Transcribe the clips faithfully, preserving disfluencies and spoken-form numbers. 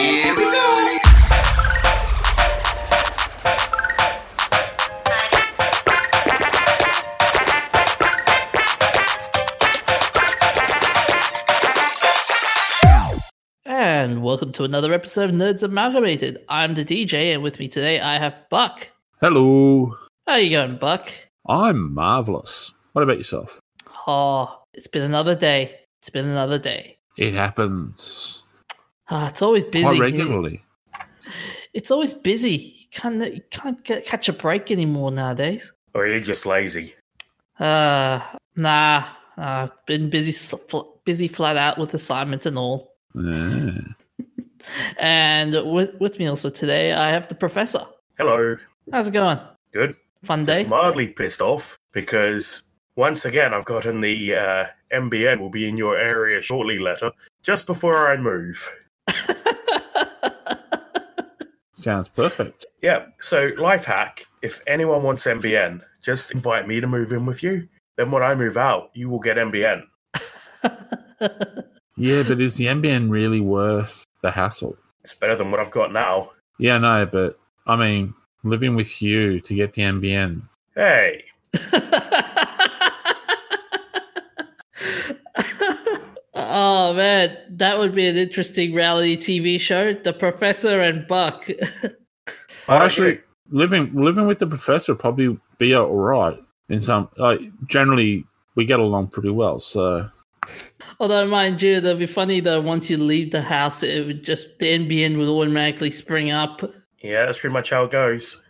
Here we go. And welcome to another episode of Nerds Amalgamated. I'm the D J, and with me today I have Buck. Hello. How are you going, Buck? I'm marvellous. What about yourself? Oh, it's been another day. It's been another day. It happens. Ah, it's always busy. Quite regularly. It's always busy. You can't, you can't get, catch a break anymore nowadays. Or you're just lazy. Uh, nah. I've uh, been busy, fl- busy flat out with assignments and all. Yeah. And with, with me also today, I have the Professor. Hello. How's it going? Good. Fun day? Just mildly pissed off because once again, I've gotten the uh, M B N will be in your area shortly letter just before I move. Sounds perfect. Yeah. So, life hack, if anyone wants M B N, just invite me to move in with you. Then when I move out, you will get M B N. Yeah, but is the M B N really worth the hassle? It's better than what I've got now. Yeah, no, but I mean, living with you to get the M B N. Hey. Oh, man, that would be an interesting reality T V show, The Professor and Buck. Actually, living living with the Professor would probably be all right. In some, like, generally, we get along pretty well, so... Although, mind you, that'd be funny, though, once you leave the house, it would just, the N B N would automatically spring up. Yeah, that's pretty much how it goes.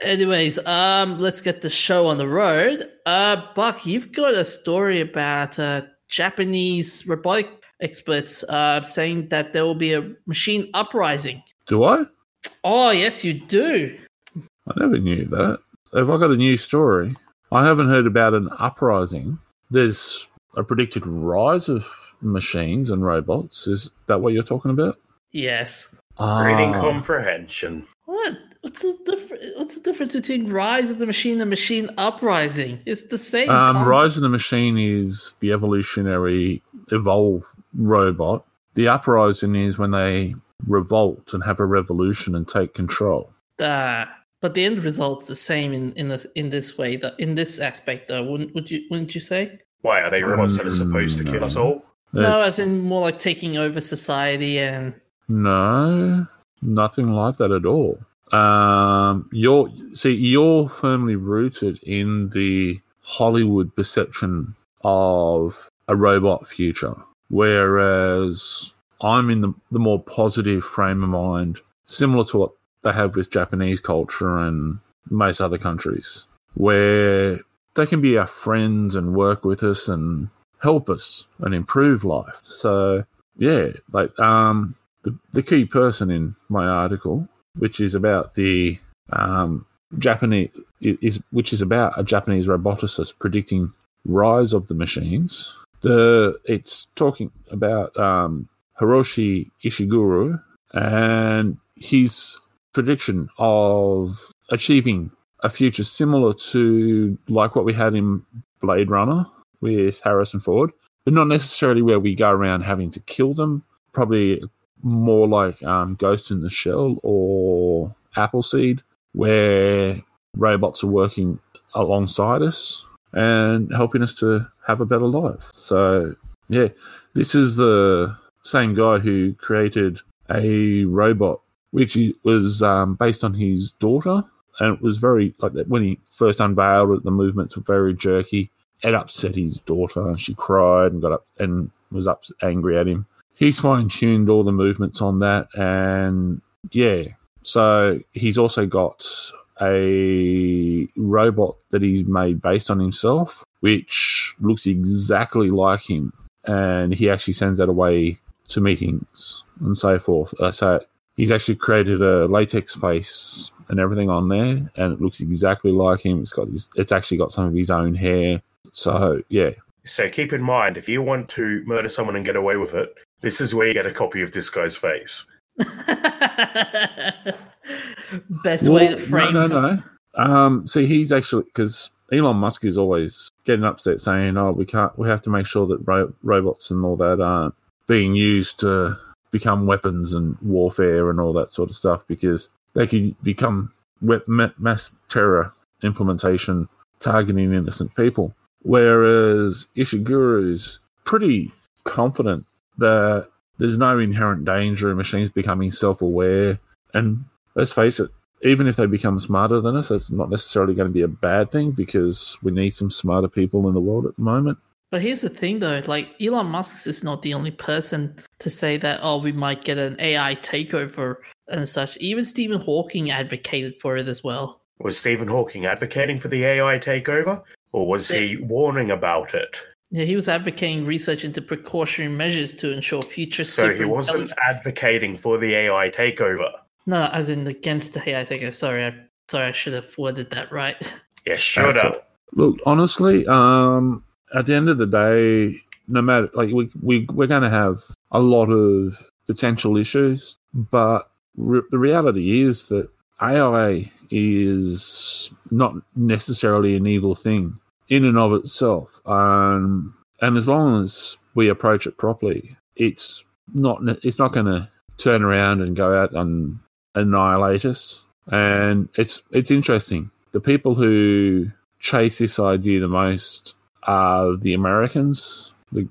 Anyways, um, let's get the show on the road. Uh, Buck, you've got a story about... Uh, Japanese robotic experts uh, saying that there will be a machine uprising. Do I? Oh, yes, you do. I never knew that. Have I got a new story? I haven't heard about an uprising. There's a predicted rise of machines and robots. Is that what you're talking about? Yes. Ah. Reading comprehension. What? What's the, diff- what's the difference between Rise of the Machine and Machine Uprising? It's the same um, concept. Rise of the Machine is the evolutionary evolve robot. The Uprising is when they revolt and have a revolution and take control. Uh, but the end result's the same in in, the, in this way, the, in this aspect, though, wouldn't, would you, wouldn't you say? Why, are they robots um, that are supposed to no. kill us all? No, it's... as in more like taking over society and... No, nothing like that at all. Um, you're see, you're firmly rooted in the Hollywood perception of a robot future, whereas I'm in the, the more positive frame of mind, similar to what they have with Japanese culture and most other countries, where they can be our friends and work with us and help us and improve life. So yeah, like um, the the key person in my article, which is about the um, Japanese, is which is about a Japanese roboticist predicting rise of the machines. The it's talking about um, Hiroshi Ishiguro and his prediction of achieving a future similar to like what we had in Blade Runner with Harrison Ford, but not necessarily where we go around having to kill them. Probably. More like um, Ghost in the Shell or Appleseed, where robots are working alongside us and helping us to have a better life. So, yeah, this is the same guy who created a robot, which was um, based on his daughter, and it was very, like, that when he first unveiled it, the movements were very jerky. It upset his daughter, and she cried and got up and was up angry at him. He's fine-tuned all the movements on that, and yeah. So he's also got a robot that he's made based on himself, which looks exactly like him, and he actually sends that away to meetings and so forth. Uh, so he's actually created a latex face and everything on there, and it looks exactly like him. It's got his, it's actually got some of his own hair. So, yeah. So keep in mind, if you want to murder someone and get away with it, this is where you get a copy of this guy's face. Best well, way to frame. No, no, no. Um, see, he's actually because Elon Musk is always getting upset, saying, "Oh, we can't. We have to make sure that ro- robots and all that aren't being used to become weapons and warfare and all that sort of stuff, because they could become mass terror implementation targeting innocent people. Whereas Ishiguro is pretty confident that there's no inherent danger in machines becoming self-aware. And let's face it, even if they become smarter than us, that's not necessarily going to be a bad thing, because we need some smarter people in the world at the moment. But here's the thing, though. Like, Elon Musk is not the only person to say that, oh, we might get an A I takeover and such. Even Stephen Hawking advocated for it as well. Was Stephen Hawking advocating for the A I takeover? Or was yeah. he warning about it? Yeah, he was advocating research into precautionary measures to ensure future... So he wasn't advocating for the A I takeover? No, as in against the A I takeover. Sorry, I, sorry, I should have worded that right. Yeah, shut up. Look, honestly, um... at the end of the day, no matter, like, we, we, we're going to have a lot of potential issues, but re- the reality is that A I is not necessarily an evil thing in and of itself. Um, and as long as we approach it properly, it's not, it's not going to turn around and go out and annihilate us. And it's, it's interesting. The people who chase this idea the most are the Americans, the,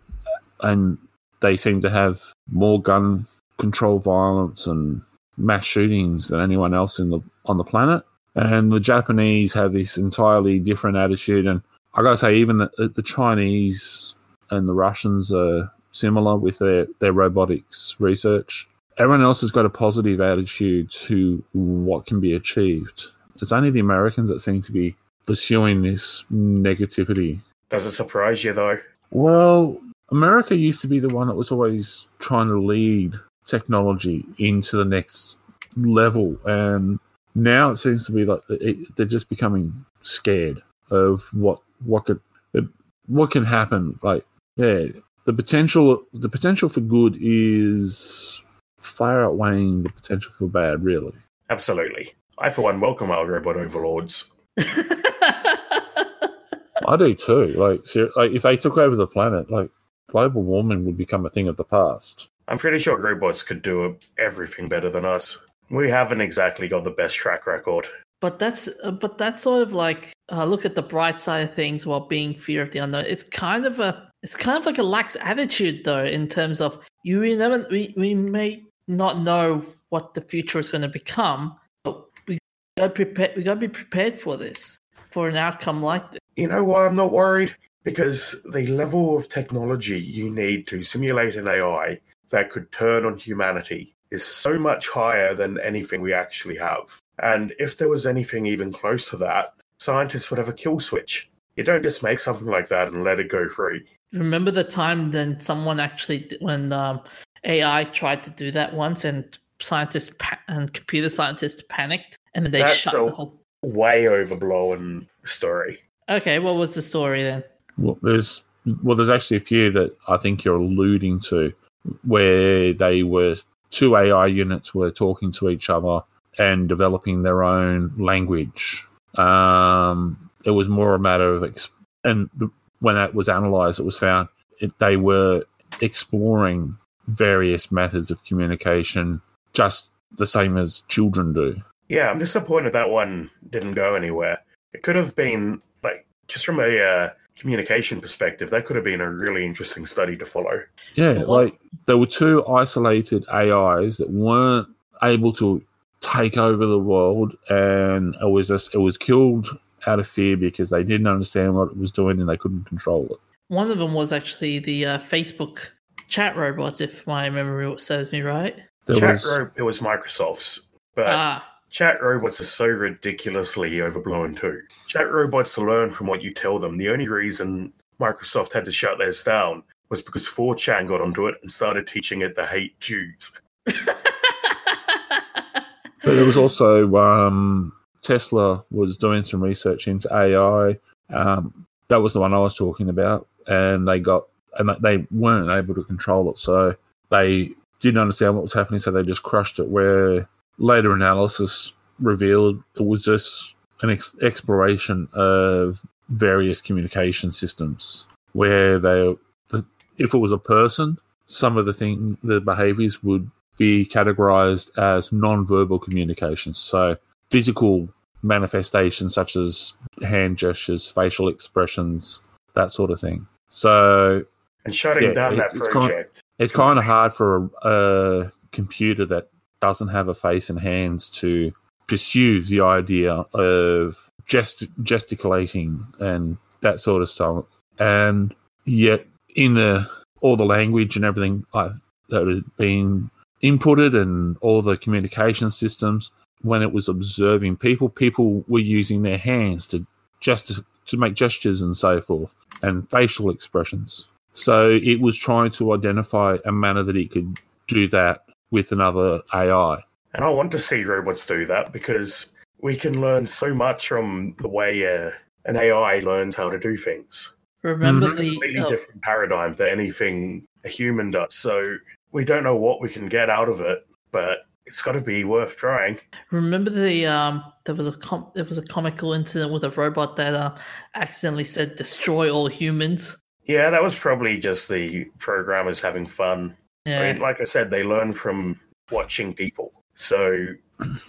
and they seem to have more gun control violence and mass shootings than anyone else in the on the planet. And the Japanese have this entirely different attitude. And I got to say, even the, the Chinese and the Russians are similar with their, their robotics research. Everyone else has got a positive attitude to what can be achieved. It's only the Americans that seem to be pursuing this negativity. Does it surprise you, though? Well, America used to be the one that was always trying to lead technology into the next level, and now it seems to be like it, they're just becoming scared of what what could what can happen. Like, yeah, the potential the potential for good is far outweighing the potential for bad, really. Absolutely. I, for one, welcome our robot overlords. I do too. Like, ser- like, if they took over the planet, like, global warming would become a thing of the past. I'm pretty sure robots could do everything better than us. We haven't exactly got the best track record. But that's uh, but that's sort of like uh, look at the bright side of things while being fear of the unknown. It's kind of a it's kind of like a lax attitude, though, in terms of you we never we, we may not know what the future is going to become, but we got prepared. We got to be prepared for this, for an outcome like this. You know why I'm not worried? Because the level of technology you need to simulate an A I that could turn on humanity is so much higher than anything we actually have. And if there was anything even close to that, scientists would have a kill switch. You don't just make something like that and let it go free. Remember the time then someone actually, when um, A I tried to do that once, and scientists pa- and computer scientists panicked, and then they That's shut a the whole way overblown story. Okay, what was the story then? Well, there's well, there's actually a few that I think you're alluding to, where they were two A I units were talking to each other and developing their own language. Um, it was more a matter of, exp- and the, when it was analysed, it was found it, they were exploring various methods of communication, just the same as children do. Yeah, I'm disappointed that one didn't go anywhere. It could have been, like, just from a uh, communication perspective, that could have been a really interesting study to follow. Yeah, like, there were two isolated A Is that weren't able to take over the world, and it was just, it was killed out of fear because they didn't understand what it was doing and they couldn't control it. One of them was actually the uh, Facebook chat robot, if my memory serves me right. There chat was... ro- it was Microsoft's, but... Ah. Chat robots are so ridiculously overblown too. Chat robots learn from what you tell them. The only reason Microsoft had to shut theirs down was because four chan got onto it and started teaching it to hate Jews. But there was also um, Tesla was doing some research into A I. Um, that was the one I was talking about, and they got and they weren't able to control it, so they didn't understand what was happening, so they just crushed it. Where later analysis revealed it was just an ex- exploration of various communication systems, where they, if it was a person, some of the thing, the behaviours would be categorized as non-verbal communications, so physical manifestations such as hand gestures, facial expressions, that sort of thing. So, and shutting yeah, down it's, that project. It's kind, it's kind of hard for a, a computer that doesn't have a face and hands to pursue the idea of gest- gesticulating and that sort of stuff. And yet, in the all the language and everything I, that had been inputted and all the communication systems, when it was observing people, people were using their hands to just to make gestures and so forth, and facial expressions. So it was trying to identify a manner that it could do that with another A I. And I want to see robots do that, because we can learn so much from the way uh, an A I learns how to do things. Remember it's the a completely oh. different paradigm to anything a human does. So we don't know what we can get out of it, but it's got to be worth trying. Remember the um, there was a com- there was a comical incident with a robot that uh, accidentally said "destroy all humans." Yeah, that was probably just the programmers having fun. Yeah. I mean, like I said, they learn from watching people. So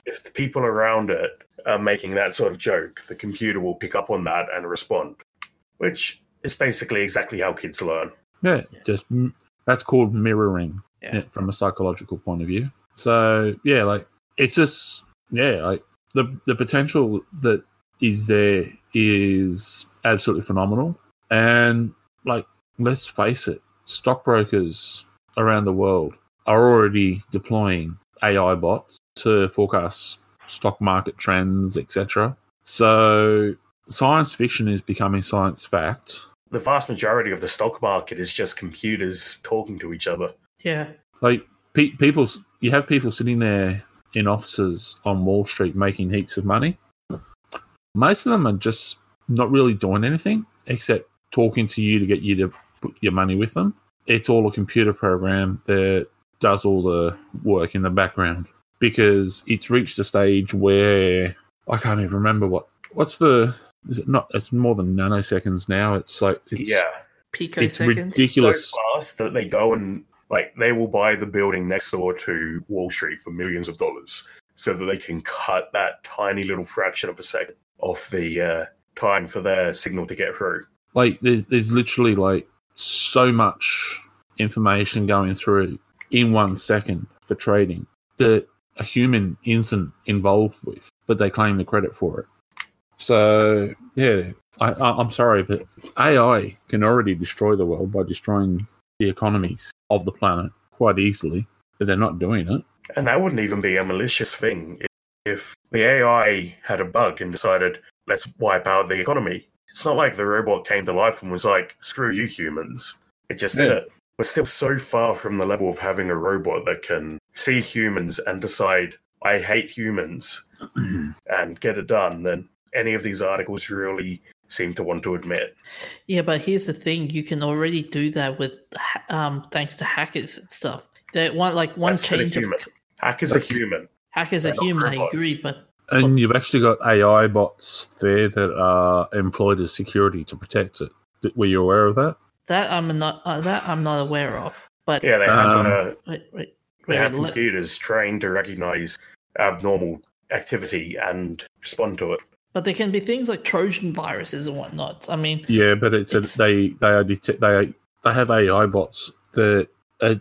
if the people around it are making that sort of joke, the computer will pick up on that and respond, which is basically exactly how kids learn. Yeah, just that's called mirroring yeah. Yeah, from a psychological point of view. So, yeah, like, it's just, yeah, like, the, the potential that is there is absolutely phenomenal. And, like, let's face it, stockbrokers around the world are already deploying A I bots to forecast stock market trends, et cetera. So, science fiction is becoming science fact. The vast majority of the stock market is just computers talking to each other. Yeah. Like, pe- people... You have people sitting there in offices on Wall Street making heaps of money. Most of them are just not really doing anything except talking to you to get you to put your money with them. It's all a computer program that does all the work in the background, because it's reached a stage where I can't even remember what what's the is it not? It's more than nanoseconds now. It's like it's yeah, picoseconds. It's ridiculous, so fast that they go and. Like, they will buy the building next door to Wall Street for millions of dollars so that they can cut that tiny little fraction of a second off the uh, time for their signal to get through. Like, there's, there's literally, like, so much information going through in one second for trading that a human isn't involved with, but they claim the credit for it. So, yeah, I, I, I'm sorry, but A I can already destroy the world by destroying the economies of the planet quite easily, but they're not doing it. And that wouldn't even be a malicious thing. If the A I had a bug and decided, let's wipe out the economy, it's not like the robot came to life and was like, screw you humans. It just yeah. did it. We're still so far from the level of having a robot that can see humans and decide, I hate humans, and get it done, than any of these articles really seem to want to admit. Yeah, but here's the thing. You can already do that with, um, thanks to hackers and stuff. They want, like, one That's change. Of... Hackers That's... are human. Hackers They're are human, I agree, but... And you've actually got A I bots there that are employed as security to protect it. Were you aware of that? That I'm not uh, That I'm not aware of, but... Yeah, they have, um, uh, wait, wait, they wait, have let... computers trained to recognise abnormal activity and respond to it. But there can be things like Trojan viruses and whatnot. I mean, yeah, but it's, it's... A, they they are det- they are, they have A I bots that are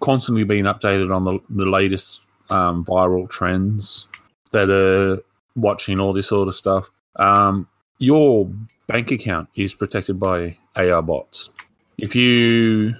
constantly being updated on the the latest um, viral trends that are watching all this sort of stuff. Um, your bank account is protected by A I bots. If you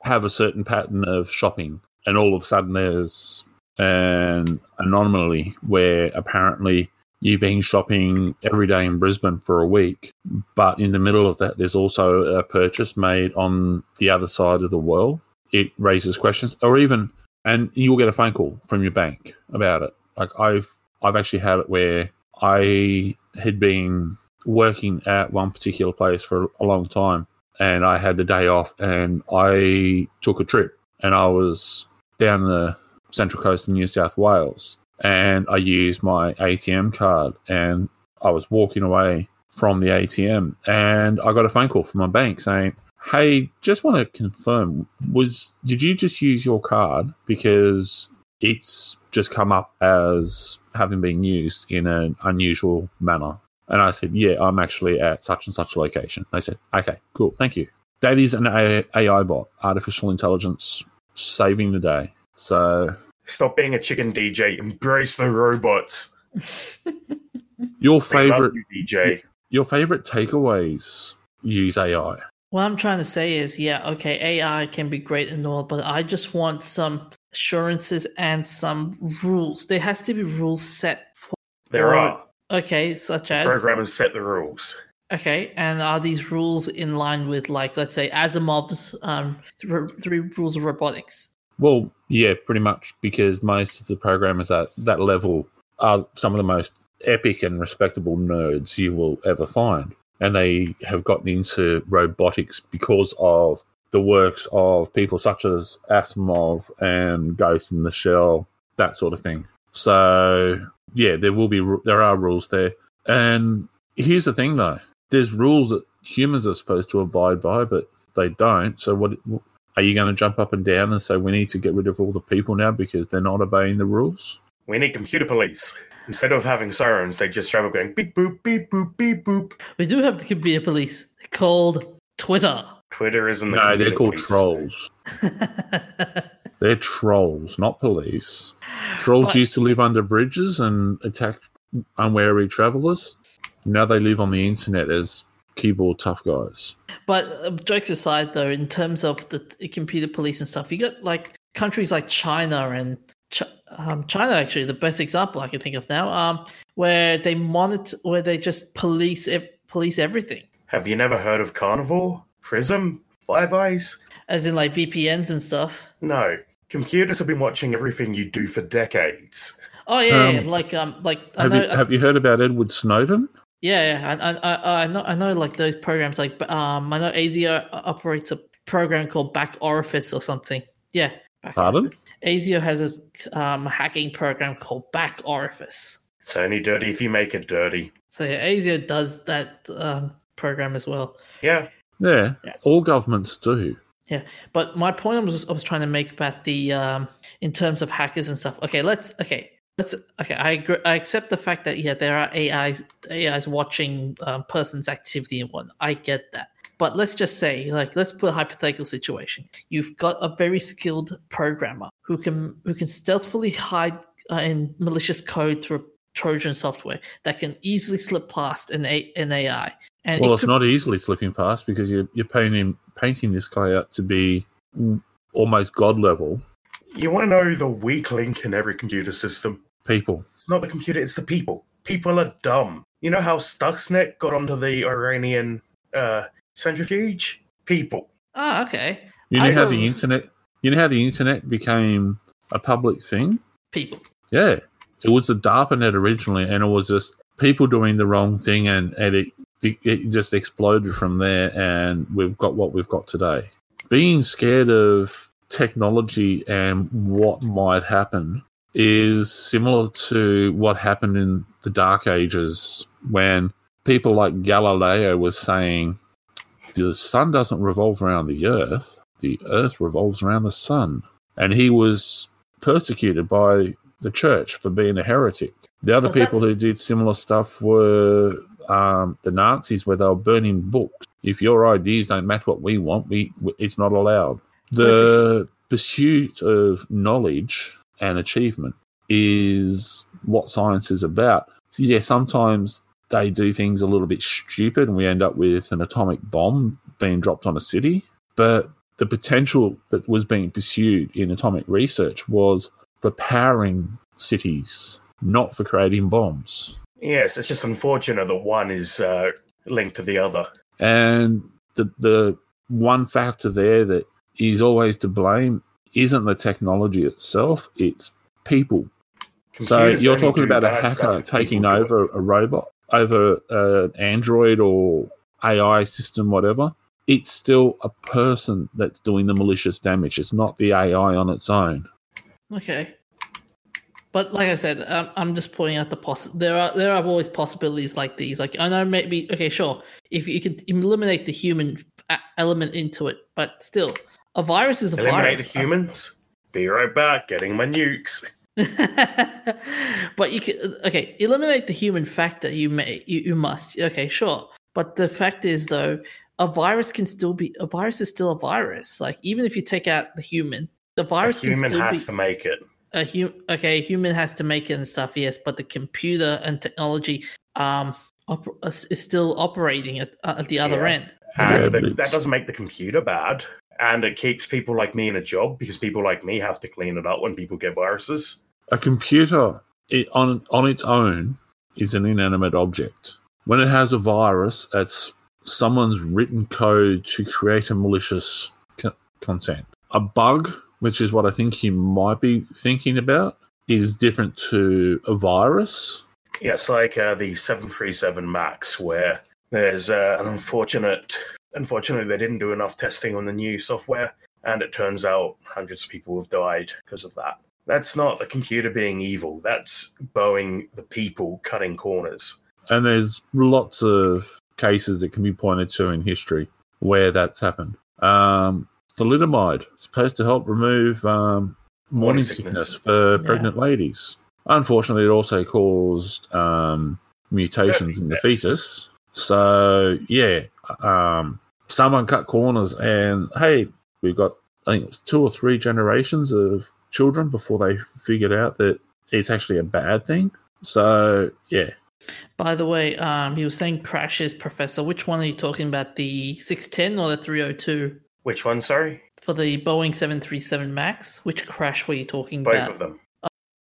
have a certain pattern of shopping, and all of a sudden there's an anomaly where apparently you've been shopping every day in Brisbane for a week, but in the middle of that, there's also a purchase made on the other side of the world. It raises questions, or even, and you'll get a phone call from your bank about it. Like I've, I've actually had it where I had been working at one particular place for a long time, and I had the day off, and I took a trip, and I was down the Central Coast of New South Wales. And I used my A T M card, and I was walking away from the A T M, and I got a phone call from my bank saying, Hey, just want to confirm, was did you just use your card? Because it's just come up as having been used in an unusual manner. And I said, yeah, I'm actually at such and such location. They said, okay, cool, thank you. That is an A I bot, artificial intelligence, saving the day. So stop being a chicken D J, embrace the robots. Your favorite you, D J. Your favorite takeaways use A I. What I'm trying to say is, yeah, okay, A I can be great and all, but I just want some assurances and some rules. There has to be rules set for. There are. Okay, such as. Programmers set the rules. Okay, and are these rules in line with, like, let's say, Asimov's um, th- three rules of robotics? Well, yeah, pretty much, because most of the programmers at that level are some of the most epic and respectable nerds you will ever find. And they have gotten into robotics because of the works of people such as Asimov and Ghost in the Shell, that sort of thing. So, yeah, there will be there are rules there. And here's the thing, though. There's rules that humans are supposed to abide by, but they don't. So what are you going to jump up and down and say we need to get rid of all the people now because they're not obeying the rules? We need computer police. Instead of having sirens, they just travel going beep, boop, beep, boop, beep, boop. We do have the computer police called Twitter. Twitter isn't the No, they're called police. Trolls. They're trolls, not police. Trolls but, used to live under bridges and attack unwary travellers. Now they live on the internet as keyboard tough guys. But jokes aside, though, in terms of the computer police and stuff, you got like countries like China and... Ch- um, China, actually, the best example I can think of now, um, where they monitor, where they just police e- police everything. Have you never heard of Carnival, Prism, Five Eyes? As in like V P Ns and stuff? No. Computers have been watching everything you do for decades. Oh, yeah, um, yeah. Like, um, like, I have, know, you, have I, you heard about Edward Snowden? Yeah, yeah. I, I, I, know, I know, like, those programs, like, um, I know A Z O operates a program called Back Orifice or something. Yeah. Back Pardon? Orifice. A Z O has a um, hacking program called Back Orifice. It's only dirty if you make it dirty. So yeah, A Z O does that um, program as well. Yeah. yeah. Yeah, all governments do. Yeah, but my point I was, I was trying to make about the, um, in terms of hackers and stuff. Okay, let's, okay, let's, okay, I agree, I accept the fact that, yeah, there are A Is, A Is watching um, person's activity and whatnot. I get that. But let's just say, like, let's put a hypothetical situation. You've got a very skilled programmer who can who can stealthily hide uh, in malicious code through Trojan software that can easily slip past an, a- an A I. And well, it it's could- not easily slipping past because you're, you're painting, painting this guy out to be almost God level. You want to know the weak link in every computer system? People. It's not the computer, it's the people. People are dumb. You know how Stuxnet got onto the Iranian... Uh, centrifuge people. Oh, okay. You know I how was... the internet. You know how the internet became a public thing. People. Yeah, it was the DARPANET originally, and it was just people doing the wrong thing, and, and it it just exploded from there, and we've got what we've got today. Being scared of technology and what might happen is similar to what happened in the Dark Ages when people like Galileo was saying. The sun doesn't revolve around the earth. The earth revolves around the sun. And he was persecuted by the church for being a heretic. The other but people that's... who did similar stuff were um, the Nazis, where they were burning books. If your ideas don't match what we want, we it's not allowed. The a... pursuit of knowledge and achievement is what science is about. So, yeah, sometimes... they do things a little bit stupid and we end up with an atomic bomb being dropped on a city. But the potential that was being pursued in atomic research was for powering cities, not for creating bombs. Yes, it's just unfortunate that one is uh, linked to the other. And the, the one factor there that is always to blame isn't the technology itself, it's people. Computers so you're talking about a hacker taking over a robot? Over an Android or A I system, whatever, it's still a person that's doing the malicious damage. It's not the A I on its own. Okay, but like I said, um, I'm just pointing out the poss. There are there are always possibilities like these. Like I know maybe okay, sure, if you can eliminate the human element into it, but still, a virus is a Eliminate virus. Eliminate the humans. Be right back, getting my nukes. But you can, okay, eliminate the human factor, you may, you, you must. Okay, sure. But the fact is, though, a virus can still be, a virus is still a virus. Like, even if you take out the human, the virus can still be. A human has to make it. A hum, okay, a human has to make it and stuff, yes, but the computer and technology um, op- is still operating at, at the other yeah. end. And that, that doesn't make the computer bad. And it keeps people like me in a job because people like me have to clean it up when people get viruses. A computer it, on on its own is an inanimate object. When it has a virus, it's someone's written code to create a malicious co- content. A bug, which is what I think you might be thinking about, is different to a virus. Yeah, it's like uh, the seven thirty-seven MAX where there's uh, an unfortunate... Unfortunately, they didn't do enough testing on the new software, and it turns out hundreds of people have died because of that. That's not the computer being evil. That's Boeing, the people cutting corners. And there's lots of cases that can be pointed to in history where that's happened. Um, thalidomide is supposed to help remove um, morning sickness. sickness for yeah. pregnant ladies. Unfortunately, it also caused um, mutations in the fetus. So, yeah. Um, someone cut corners, and hey, we've got I think it was two or three generations of children before they figured out that it's actually a bad thing. So yeah. By the way, um, he was saying crashes, Professor. Which one are you talking about? The six ten or the three oh two? Which one? Sorry. For the Boeing seven thirty-seven MAX, which crash were you talking Both about? Both of them.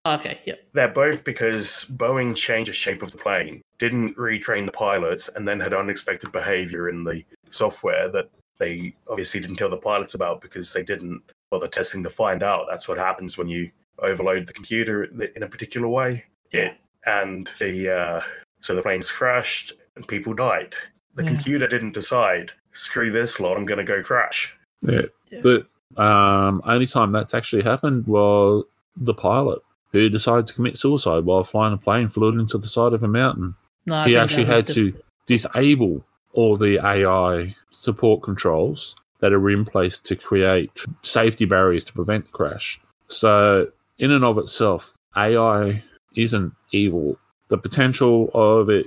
Okay, yep. They're both because Boeing changed the shape of the plane, didn't retrain the pilots, and then had unexpected behavior in the software that they obviously didn't tell the pilots about because they didn't bother testing to find out. That's what happens when you overload the computer in a particular way. Yeah. And the uh, so the planes crashed and people died. The yeah. computer didn't decide, screw this lot, I'm going to go crash. Yeah. yeah. The um, only time that's actually happened was the pilot who decided to commit suicide while flying a plane, flew into the side of a mountain. No, he actually had to disable all the A I support controls that are in place to create safety barriers to prevent the crash. So in and of itself, A I isn't evil. The potential of it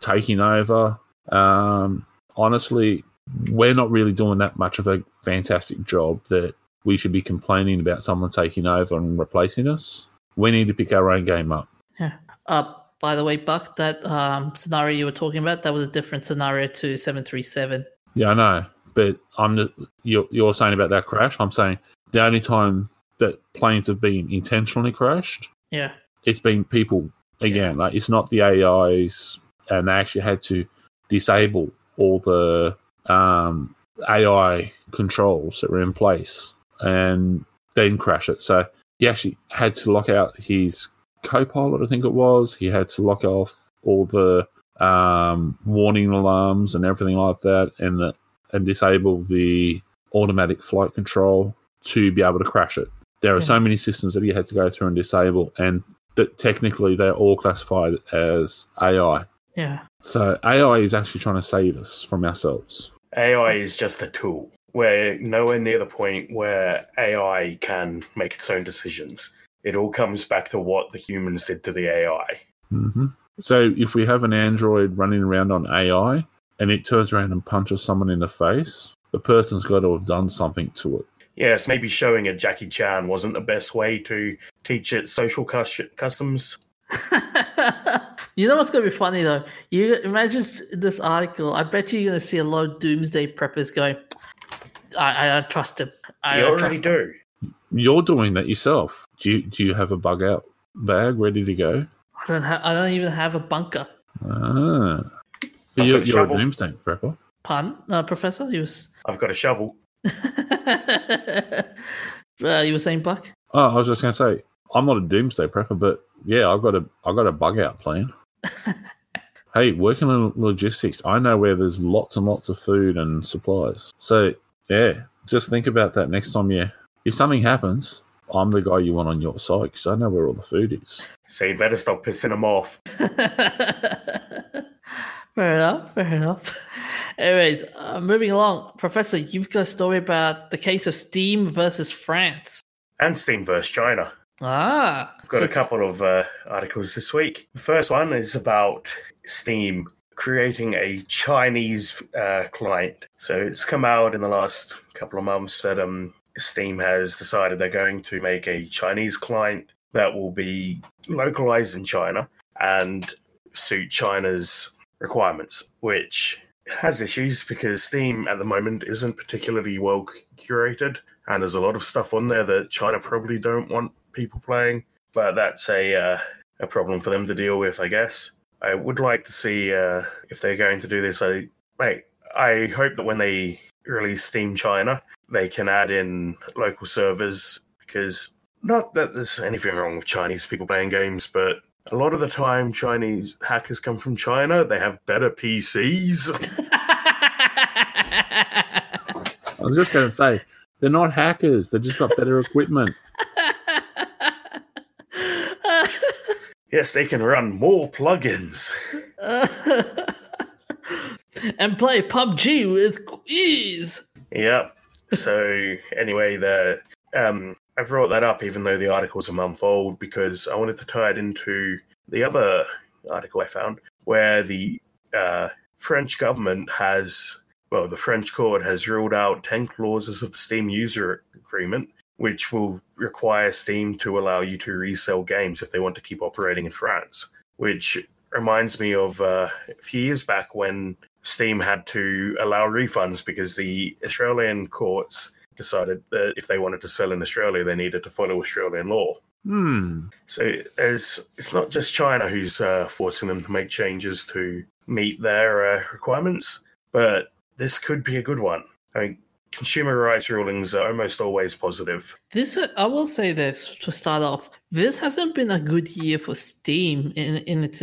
taking over, um, honestly, we're not really doing that much of a fantastic job that we should be complaining about someone taking over and replacing us. We need to pick our own game up. Yeah. Uh, by the way, Buck, that um, scenario you were talking about, that was a different scenario to seven thirty-seven. Yeah, I know. But I'm just, you're, you're saying about that crash. I'm saying the only time that planes have been intentionally crashed, yeah, it's been people, again, yeah. like it's not the A Is, and they actually had to disable all the um, A I controls that were in place and then crash it. So he actually had to lock out his co-pilot, I think it was. He had to lock off all the um, warning alarms and everything like that, and the, and disable the automatic flight control to be able to crash it. There are yeah. so many systems that he had to go through and disable, and that technically they're all classified as A I. Yeah. So A I is actually trying to save us from ourselves. A I is just a tool. We're nowhere near the point where A I can make its own decisions. It all comes back to what the humans did to the A I. Mm-hmm. So if we have an android running around on A I and it turns around and punches someone in the face, the person's got to have done something to it. Yes, maybe showing a Jackie Chan wasn't the best way to teach it social cus- customs. You know what's going to be funny, though? You imagine this article. I bet you you're going to see a lot of doomsday preppers going, I, I don't trust him. I you already do. Him. You're doing that yourself. Do you, do you have a bug out bag ready to go? I don't ha- I don't even have a bunker. Ah. But you're, you're a doomsday prepper. Pardon? Uh, Professor? He was... I've got a shovel. uh, you were saying, Buck? Oh, I was just going to say, I'm not a doomsday prepper, but yeah, I've got a, I've got a bug out plan. Hey, working in logistics, I know where there's lots and lots of food and supplies. So... yeah, just think about that next time. Yeah, if something happens, I'm the guy you want on your side because I know where all the food is. So you better stop pissing them off. Fair enough, fair enough. Anyways, uh, moving along. Professor, you've got a story about the case of Steam versus France. And Steam versus China. Ah. I've got so a couple of uh, articles this week. The first one is about Steam creating a Chinese uh, client. So it's come out in the last couple of months that um, Steam has decided they're going to make a Chinese client that will be localized in China and suit China's requirements, which has issues because Steam at the moment isn't particularly well curated, and there's a lot of stuff on there that China probably don't want people playing, but that's a uh, a problem for them to deal with, I guess. I would like to see uh, if they're going to do this. I, I, I hope that when they release Steam China, they can add in local servers, because not that there's anything wrong with Chinese people playing games, but a lot of the time Chinese hackers come from China. They have better P Cs. I was just going to say, they're not hackers. They've just got better equipment. Yes, they can run more plugins. Uh, and play P U B G with ease. Yep. So anyway, the... Um, I brought that up even though the article's a month old because I wanted to tie it into the other article I found where the uh, French government has, well, the French court has ruled out ten clauses of the Steam user agreement, which will require Steam to allow you to resell games if they want to keep operating in France, which reminds me of uh, a few years back when Steam had to allow refunds because the Australian courts decided that if they wanted to sell in Australia, they needed to follow Australian law. Hmm. So as it's not just China who's uh, forcing them to make changes to meet their uh, requirements, but this could be a good one. I mean, consumer rights rulings are almost always positive. This, I will say this to start off. This hasn't been a good year for Steam in in its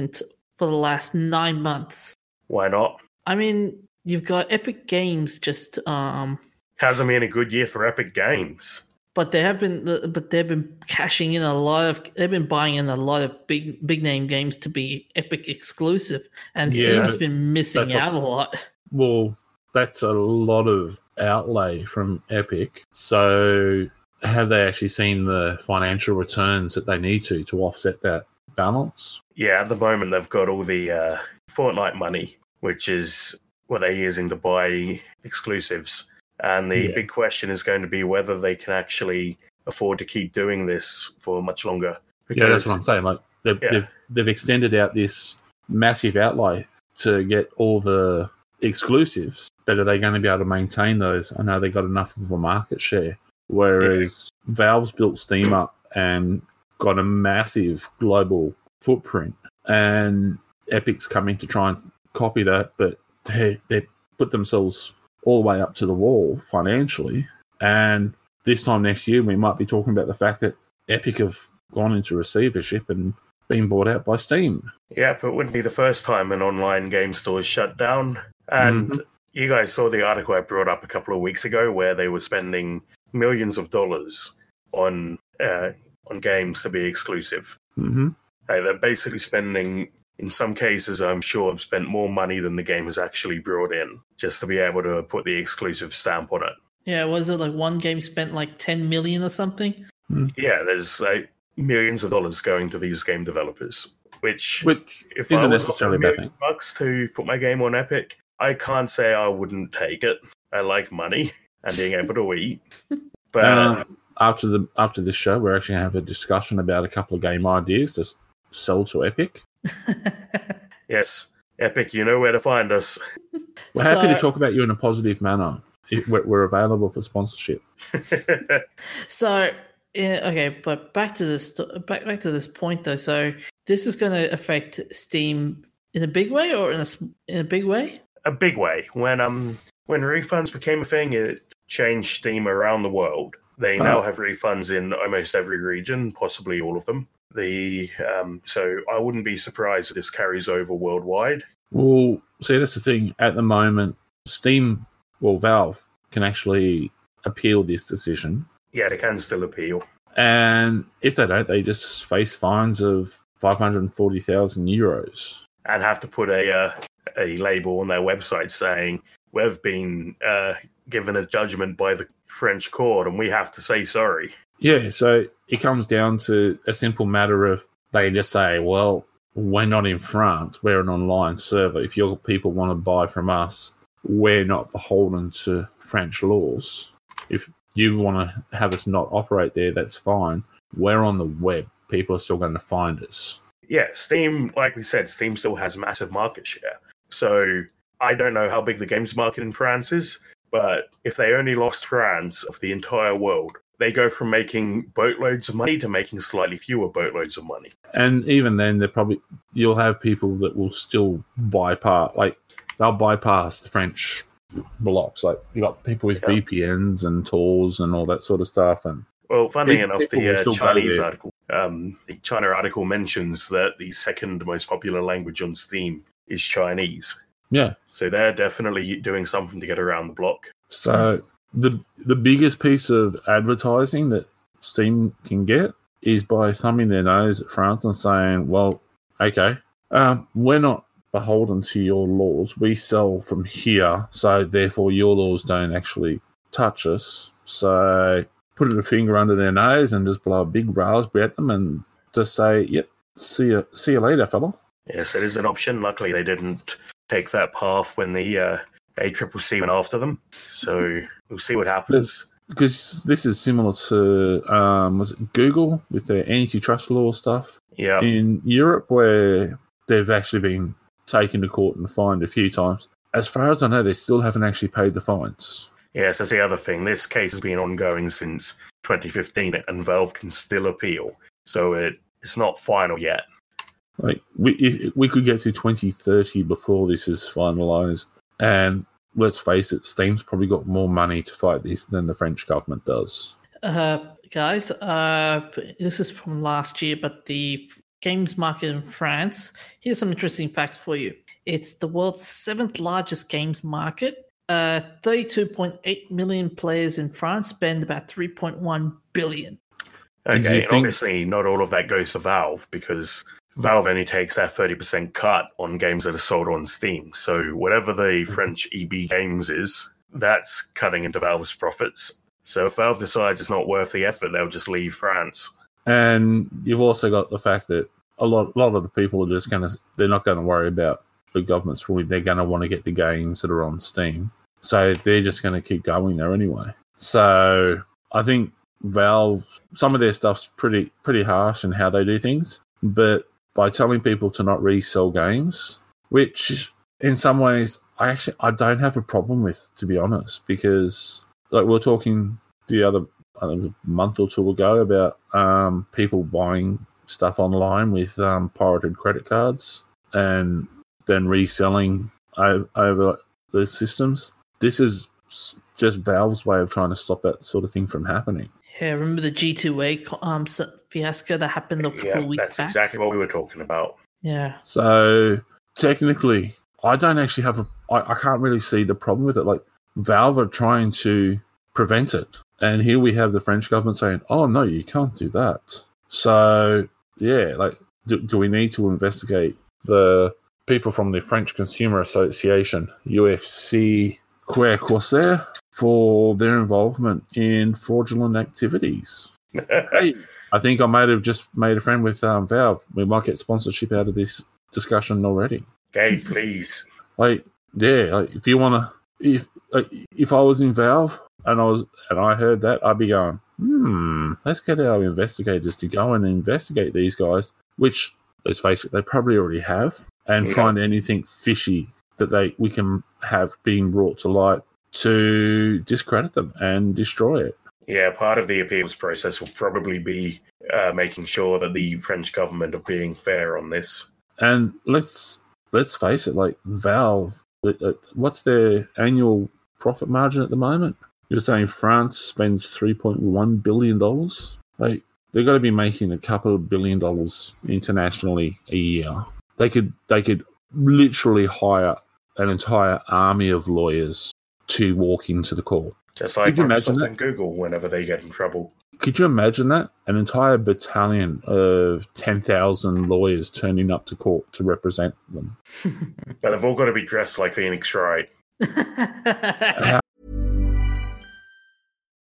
for the last nine months. Why not? I mean, you've got Epic Games just um. Hasn't been a good year for Epic Games, but they have been. But they've been cashing in a lot of. They've been buying in a lot of big, big name games to be Epic exclusive, and yeah, Steam's been missing out a, a lot. Well, that's a lot of outlay from Epic. So, have they actually seen the financial returns that they need to to offset that balance? Yeah, at the moment they've got all the uh, Fortnite money, which is what they're using to buy exclusives. And the yeah. big question is going to be whether they can actually afford to keep doing this for much longer. Because, yeah, that's what I'm saying. Like they've, yeah. they've they've extended out this massive outlay to get all the exclusives, but are they going to be able to maintain those? I know they got enough of a market share, whereas yeah. Valve's built Steam up and got a massive global footprint, and Epic's coming to try and copy that, but they they put themselves all the way up to the wall financially. And this time next year, we might be talking about the fact that Epic have gone into receivership and been bought out by Steam. Yeah, but it wouldn't be the first time an online game store is shut down. And mm-hmm. you guys saw the article I brought up a couple of weeks ago where they were spending millions of dollars on uh, on games to be exclusive. Mm-hmm. Like they're basically spending... In some cases, I'm sure I've spent more money than the game has actually brought in just to be able to put the exclusive stamp on it. Yeah, was it like one game spent like ten million dollars or something? Mm. Yeah, there's like millions of dollars going to these game developers, which, which if isn't I was necessarily a bad thing. Bucks to put my game on Epic, I can't say I wouldn't take it. I like money and being able to eat. But uh, after the after this show, we're actually going to have a discussion about a couple of game ideas to sell to Epic. Yes, Epic, you know where to find us. We're so, happy to talk about you in a positive manner. We're available for sponsorship. So, yeah, okay, but back to this back, back to this point though. So, this is going to affect Steam in a big way, or in a in a big way? A big way. When um when refunds became a thing, it changed Steam around the world. They oh. now have refunds in almost every region, possibly all of them. The um, so I wouldn't be surprised if this carries over worldwide. Well, see, that's the thing. At the moment, Steam, well, Valve can actually appeal this decision. Yeah, they can still appeal. And if they don't, they just face fines of five hundred forty thousand euros. And have to put a uh, a label on their website saying, we've been uh, given a judgment by the French court and we have to say sorry. Yeah, so it comes down to a simple matter of they just say, well, we're not in France, we're an online server. If your people want to buy from us, we're not beholden to French laws. If you want to have us not operate there, that's fine. We're on the web. People are still going to find us. Yeah, Steam, like we said, Steam still has massive market share. So I don't know how big the games market in France is, but if they only lost France of the entire world, they go from making boatloads of money to making slightly fewer boatloads of money. And even then, they're probably you'll have people that will still bypass, like they'll bypass the French blocks. Like you got people with yeah. V P Ns and Tor and all that sort of stuff. And well, funny enough, the uh, Chinese article, um, the China article mentions that the second most popular language on Steam is Chinese. Yeah, so they're definitely doing something to get around the block. So. The the biggest piece of advertising that Steam can get is by thumbing their nose at France and saying, well, okay, um, we're not beholden to your laws. We sell from here, so therefore your laws don't actually touch us. So put a finger under their nose and just blow a big raspberry at them and just say, yep, see you, see you later, fella. Yes, it is an option. Luckily, they didn't take that path when the... Uh... A triple C went after them, so we'll see what happens. Because this is similar to um, was it Google with their antitrust law stuff yeah. in Europe, where they've actually been taken to court and fined a few times. As far as I know, they still haven't actually paid the fines. Yes, that's the other thing. This case has been ongoing since twenty fifteen, and Valve can still appeal, so it it's not final yet. Like we if we could get to twenty thirty before this is finalised. And let's face it, Steam's probably got more money to fight this than the French government does. Uh, guys, uh, this is from last year, but the games market in France, here's some interesting facts for you. It's the world's seventh largest games market. Uh, thirty-two point eight million players in France spend about three point one billion. Okay, and obviously think- not all of that goes to Valve because... Valve only takes that thirty percent cut on games that are sold on Steam. So whatever the French E B Games is, that's cutting into Valve's profits. So if Valve decides it's not worth the effort, they'll just leave France. And you've also got the fact that a lot, a lot of the people are just going to, they're not going to worry about the government's ruling. They're going to want to get the games that are on Steam. So they're just going to keep going there anyway. So I think Valve, some of their stuff's pretty, pretty harsh in how they do things, but by telling people to not resell games, which in some ways I actually I don't have a problem with, to be honest, because like we were talking the other I think a month or two ago about um, people buying stuff online with um, pirated credit cards and then reselling over, over the systems. This is just Valve's way of trying to stop that sort of thing from happening. Yeah, remember the G two A um, fiasco that happened a couple yeah, of weeks that's back? That's exactly what we were talking about. Yeah. So technically, I don't actually have a... I, I can't really see the problem with it. Like, Valve are trying to prevent it. And here we have the French government saying, oh, no, you can't do that. So, yeah, like, do, do we need to investigate the people from the French Consumer Association, U F C... Queer Corsair for their involvement in fraudulent activities. Hey, I think I might have just made a friend with um, Valve. We might get sponsorship out of this discussion already. Okay, please. Like, yeah, like if you want to, if like, if I was in Valve and I was and I heard that, I'd be going, hmm, let's get our investigators to go and investigate these guys, which let's face it, they probably already have, and yeah. find anything fishy that they we can have been brought to light to discredit them and destroy it. Yeah, part of the appeals process will probably be uh, making sure that the French government are being fair on this. And let's let's face it, like Valve, what's their annual profit margin at the moment? You're saying France spends three point one billion dollars? Like, they've got to be making a couple of billion dollars internationally a year. They could they could literally hire an entire army of lawyers to walk into the court. Just like Microsoft and Google whenever they get in trouble. Could you imagine that? An entire battalion of ten thousand lawyers turning up to court to represent them. But they've all got to be dressed like Phoenix Wright. uh,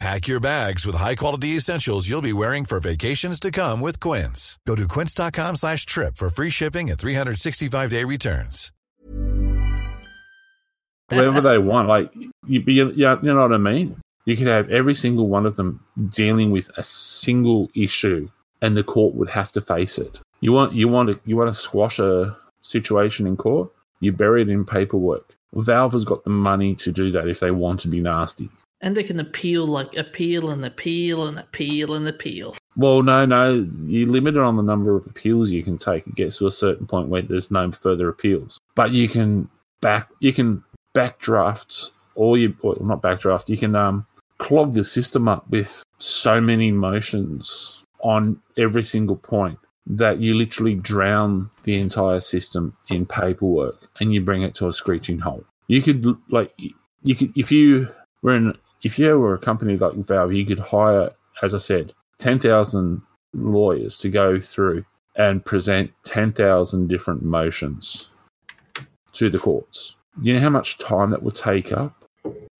Pack your bags with high-quality essentials you'll be wearing for vacations to come with Quince. Go to quince.com slash trip for free shipping and three sixty-five day returns. Whatever they want, like, you, you, you know what I mean? You could have every single one of them dealing with a single issue, and the court would have to face it. You want you want to you want to squash a situation in court? You bury it in paperwork. Valve has got the money to do that if they want to be nasty. And they can appeal, like appeal and appeal and appeal and appeal. Well, no, no. You're limited on the number of appeals you can take. It gets to a certain point where there's no further appeals. But you can back, you can backdraft all your, or not backdraft. You can um, clog the system up with so many motions on every single point that you literally drown the entire system in paperwork, and you bring it to a screeching halt. You could, like, you could if you were in. If you were a company like Valve, you could hire, as I said, ten thousand lawyers to go through and present ten thousand different motions to the courts. You know how much time that would take up?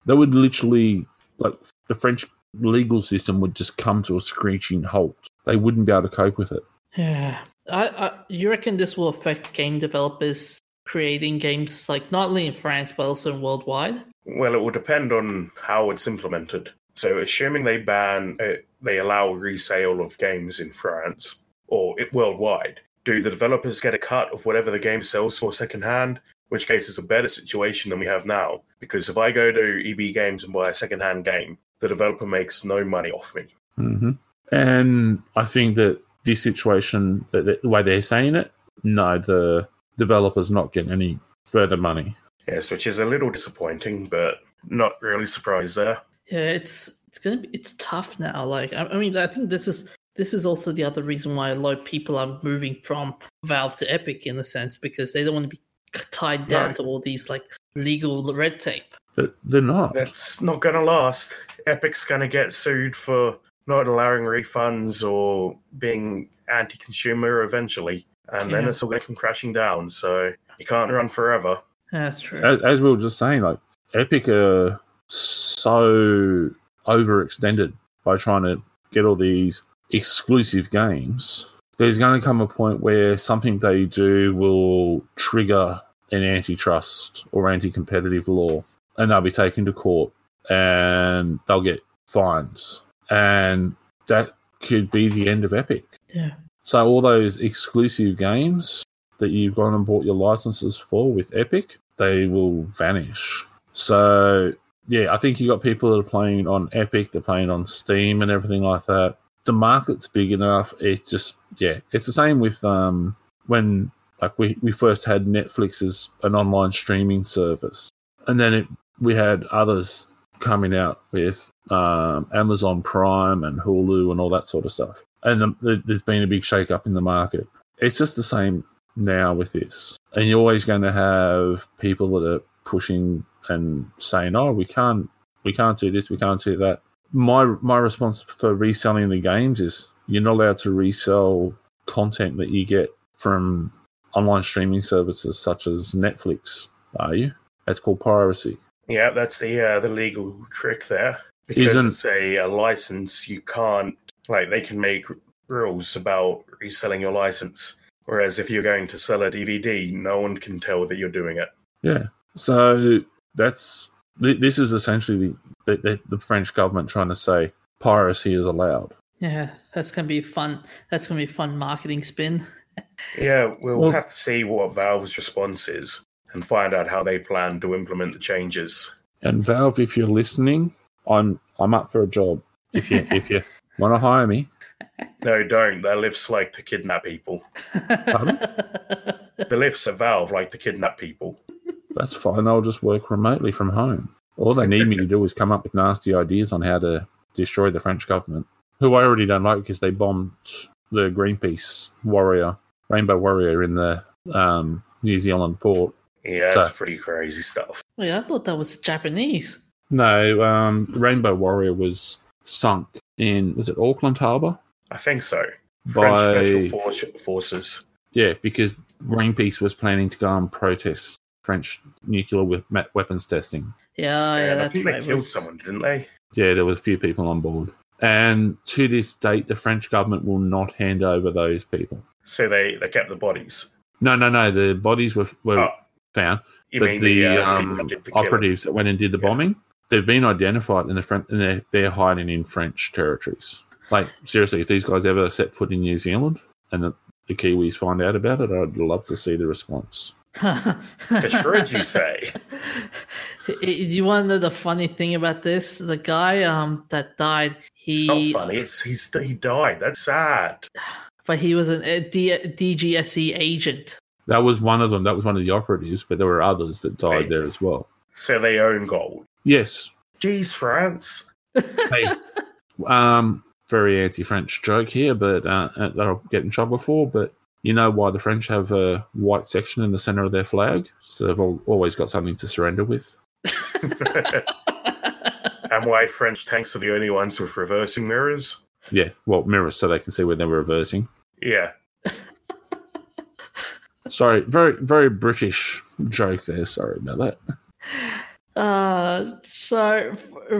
That would literally, like, the French legal system would just come to a screeching halt. They wouldn't be able to cope with it. Yeah. I, I, you reckon this will affect game developers creating games, like, not only in France, but also worldwide? Well, it will depend on how it's implemented. So assuming they ban, uh, they allow resale of games in France or it, worldwide, do the developers get a cut of whatever the game sells for secondhand? In which case it's a better situation than we have now. Because if I go to E B Games and buy a secondhand game, the developer makes no money off me. Mm-hmm. And I think that this situation, the way they're saying it, no, the developer's not getting any further money. Yes, which is a little disappointing, but not really surprised there. Yeah, it's it's gonna be it's tough now. Like, I, I mean, I think this is this is also the other reason why a lot of people are moving from Valve to Epic in a sense, because they don't want to be tied down no. to all these like legal red tape. But they're not. That's not gonna last. Epic's gonna get sued for not allowing refunds or being anti-consumer eventually, and yeah. then it's all gonna come crashing down. So you can't run forever. That's true. As, as we were just saying, like, Epic are so overextended by trying to get all these exclusive games. There's going to come a point where something they do will trigger an antitrust or anti-competitive law, and they'll be taken to court, and they'll get fines, and that could be the end of Epic. Yeah. So all those exclusive games that you've gone and bought your licenses for with Epic, they will vanish. So, yeah, I think you got people that are playing on Epic, they're playing on Steam and everything like that. The market's big enough. It's just, yeah, it's the same with um, when, like, we, we first had Netflix as an online streaming service. And then it, we had others coming out with um, Amazon Prime and Hulu and all that sort of stuff. And the, the, there's been a big shake-up in the market. It's just the same now with this, and you're always going to have people that are pushing and saying, "Oh, we can't, we can't do this, we can't do that." My my response for reselling the games is, you're not allowed to resell content that you get from online streaming services such as Netflix, are you? That's called piracy. Yeah, that's the uh, the legal trick there, because Isn't, it's a, a license. You can't, like, they can make rules about reselling your license. Whereas if you're going to sell a D V D, no one can tell that you're doing it. Yeah. So that's this is essentially the, the, the French government trying to say piracy is allowed. Yeah, that's going to be fun. That's going to be a fun marketing spin. Yeah, we'll, well have to see what Valve's response is and find out how they plan to implement the changes. And Valve, if you're listening, I'm I'm up for a job. If you if you want to hire me. No, don't. The lifts like to kidnap people. Pardon? The lifts at Valve like to kidnap people. That's fine. I'll just work remotely from home. All they need me to do is come up with nasty ideas on how to destroy the French government, who I already don't like because they bombed the Greenpeace warrior, Rainbow Warrior in the um, New Zealand port. Yeah, that's so, pretty crazy stuff. Wait, I thought that was Japanese. No, um, Rainbow Warrior was sunk in, was it Auckland Harbour? I think so. French Special Force, Forces. Yeah, because Greenpeace was planning to go and protest French nuclear we- weapons testing. Yeah, yeah, yeah that's I think right. They killed was... someone, didn't they? Yeah, there were a few people on board. And to this date, the French government will not hand over those people. So they, they kept the bodies? No, no, no. The bodies were, were oh, found. You but mean the, the uh, um, operatives that went and did the yeah. bombing, they've been identified in the French, and they're, they're hiding in French territories. Like, seriously, if these guys ever set foot in New Zealand and the, the Kiwis find out about it, I'd love to see the response. The shred, you say? Do you want to know the funny thing about this? The guy um, that died, he... It's not funny. It's, he's, he died. That's sad. But he was an, a D, DGSE agent. That was one of them. That was one of the operatives, but there were others that died right. there as well. So they own gold? Yes. Geez, France. Hey, um... very anti-French joke here, but uh, that I'll get in trouble for, but you know why the French have a white section in the centre of their flag? So they've all, always got something to surrender with. And why French tanks are the only ones with reversing mirrors? Yeah, well, mirrors so they can see when they're reversing. Yeah. Sorry, very very British joke there. Sorry about that. Uh, so,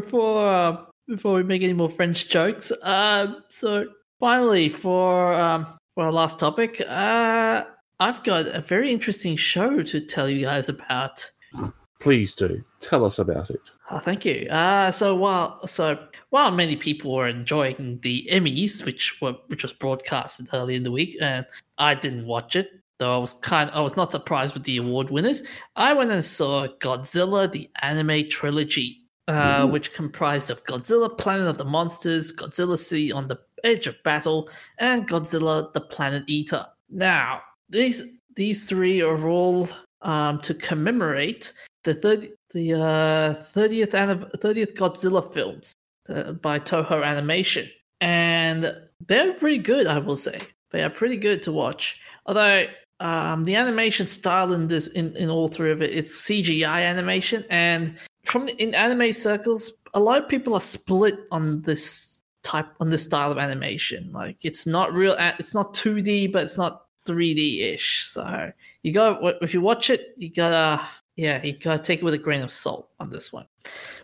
for... Uh... Before we make any more French jokes, uh, so finally for um, for our last topic, uh, I've got a very interesting show to tell you guys about. Please do tell us about it. Oh, thank you. Uh, so while so while many people were enjoying the Emmys, which were which was broadcasted early in the week, and I didn't watch it, though I was kind I was not surprised with the award winners. I went and saw Godzilla: The Anime Trilogy. Uh, which comprised of Godzilla, Planet of the Monsters, Godzilla City on the Edge of Battle, and Godzilla, the Planet Eater. Now, these these three are all um, to commemorate the thirty, the uh, thirtieth, thirtieth Godzilla films uh, by Toho Animation. And they're pretty good, I will say. They are pretty good to watch. Although... Um, the animation style in this, in, in all three of it, it's C G I animation, and from in anime circles, a lot of people are split on this type, on this style of animation. Like it's not real, it's not two D, but it's not three D-ish. So you gotta, if you watch it, you gotta, yeah, you gotta take it with a grain of salt on this one.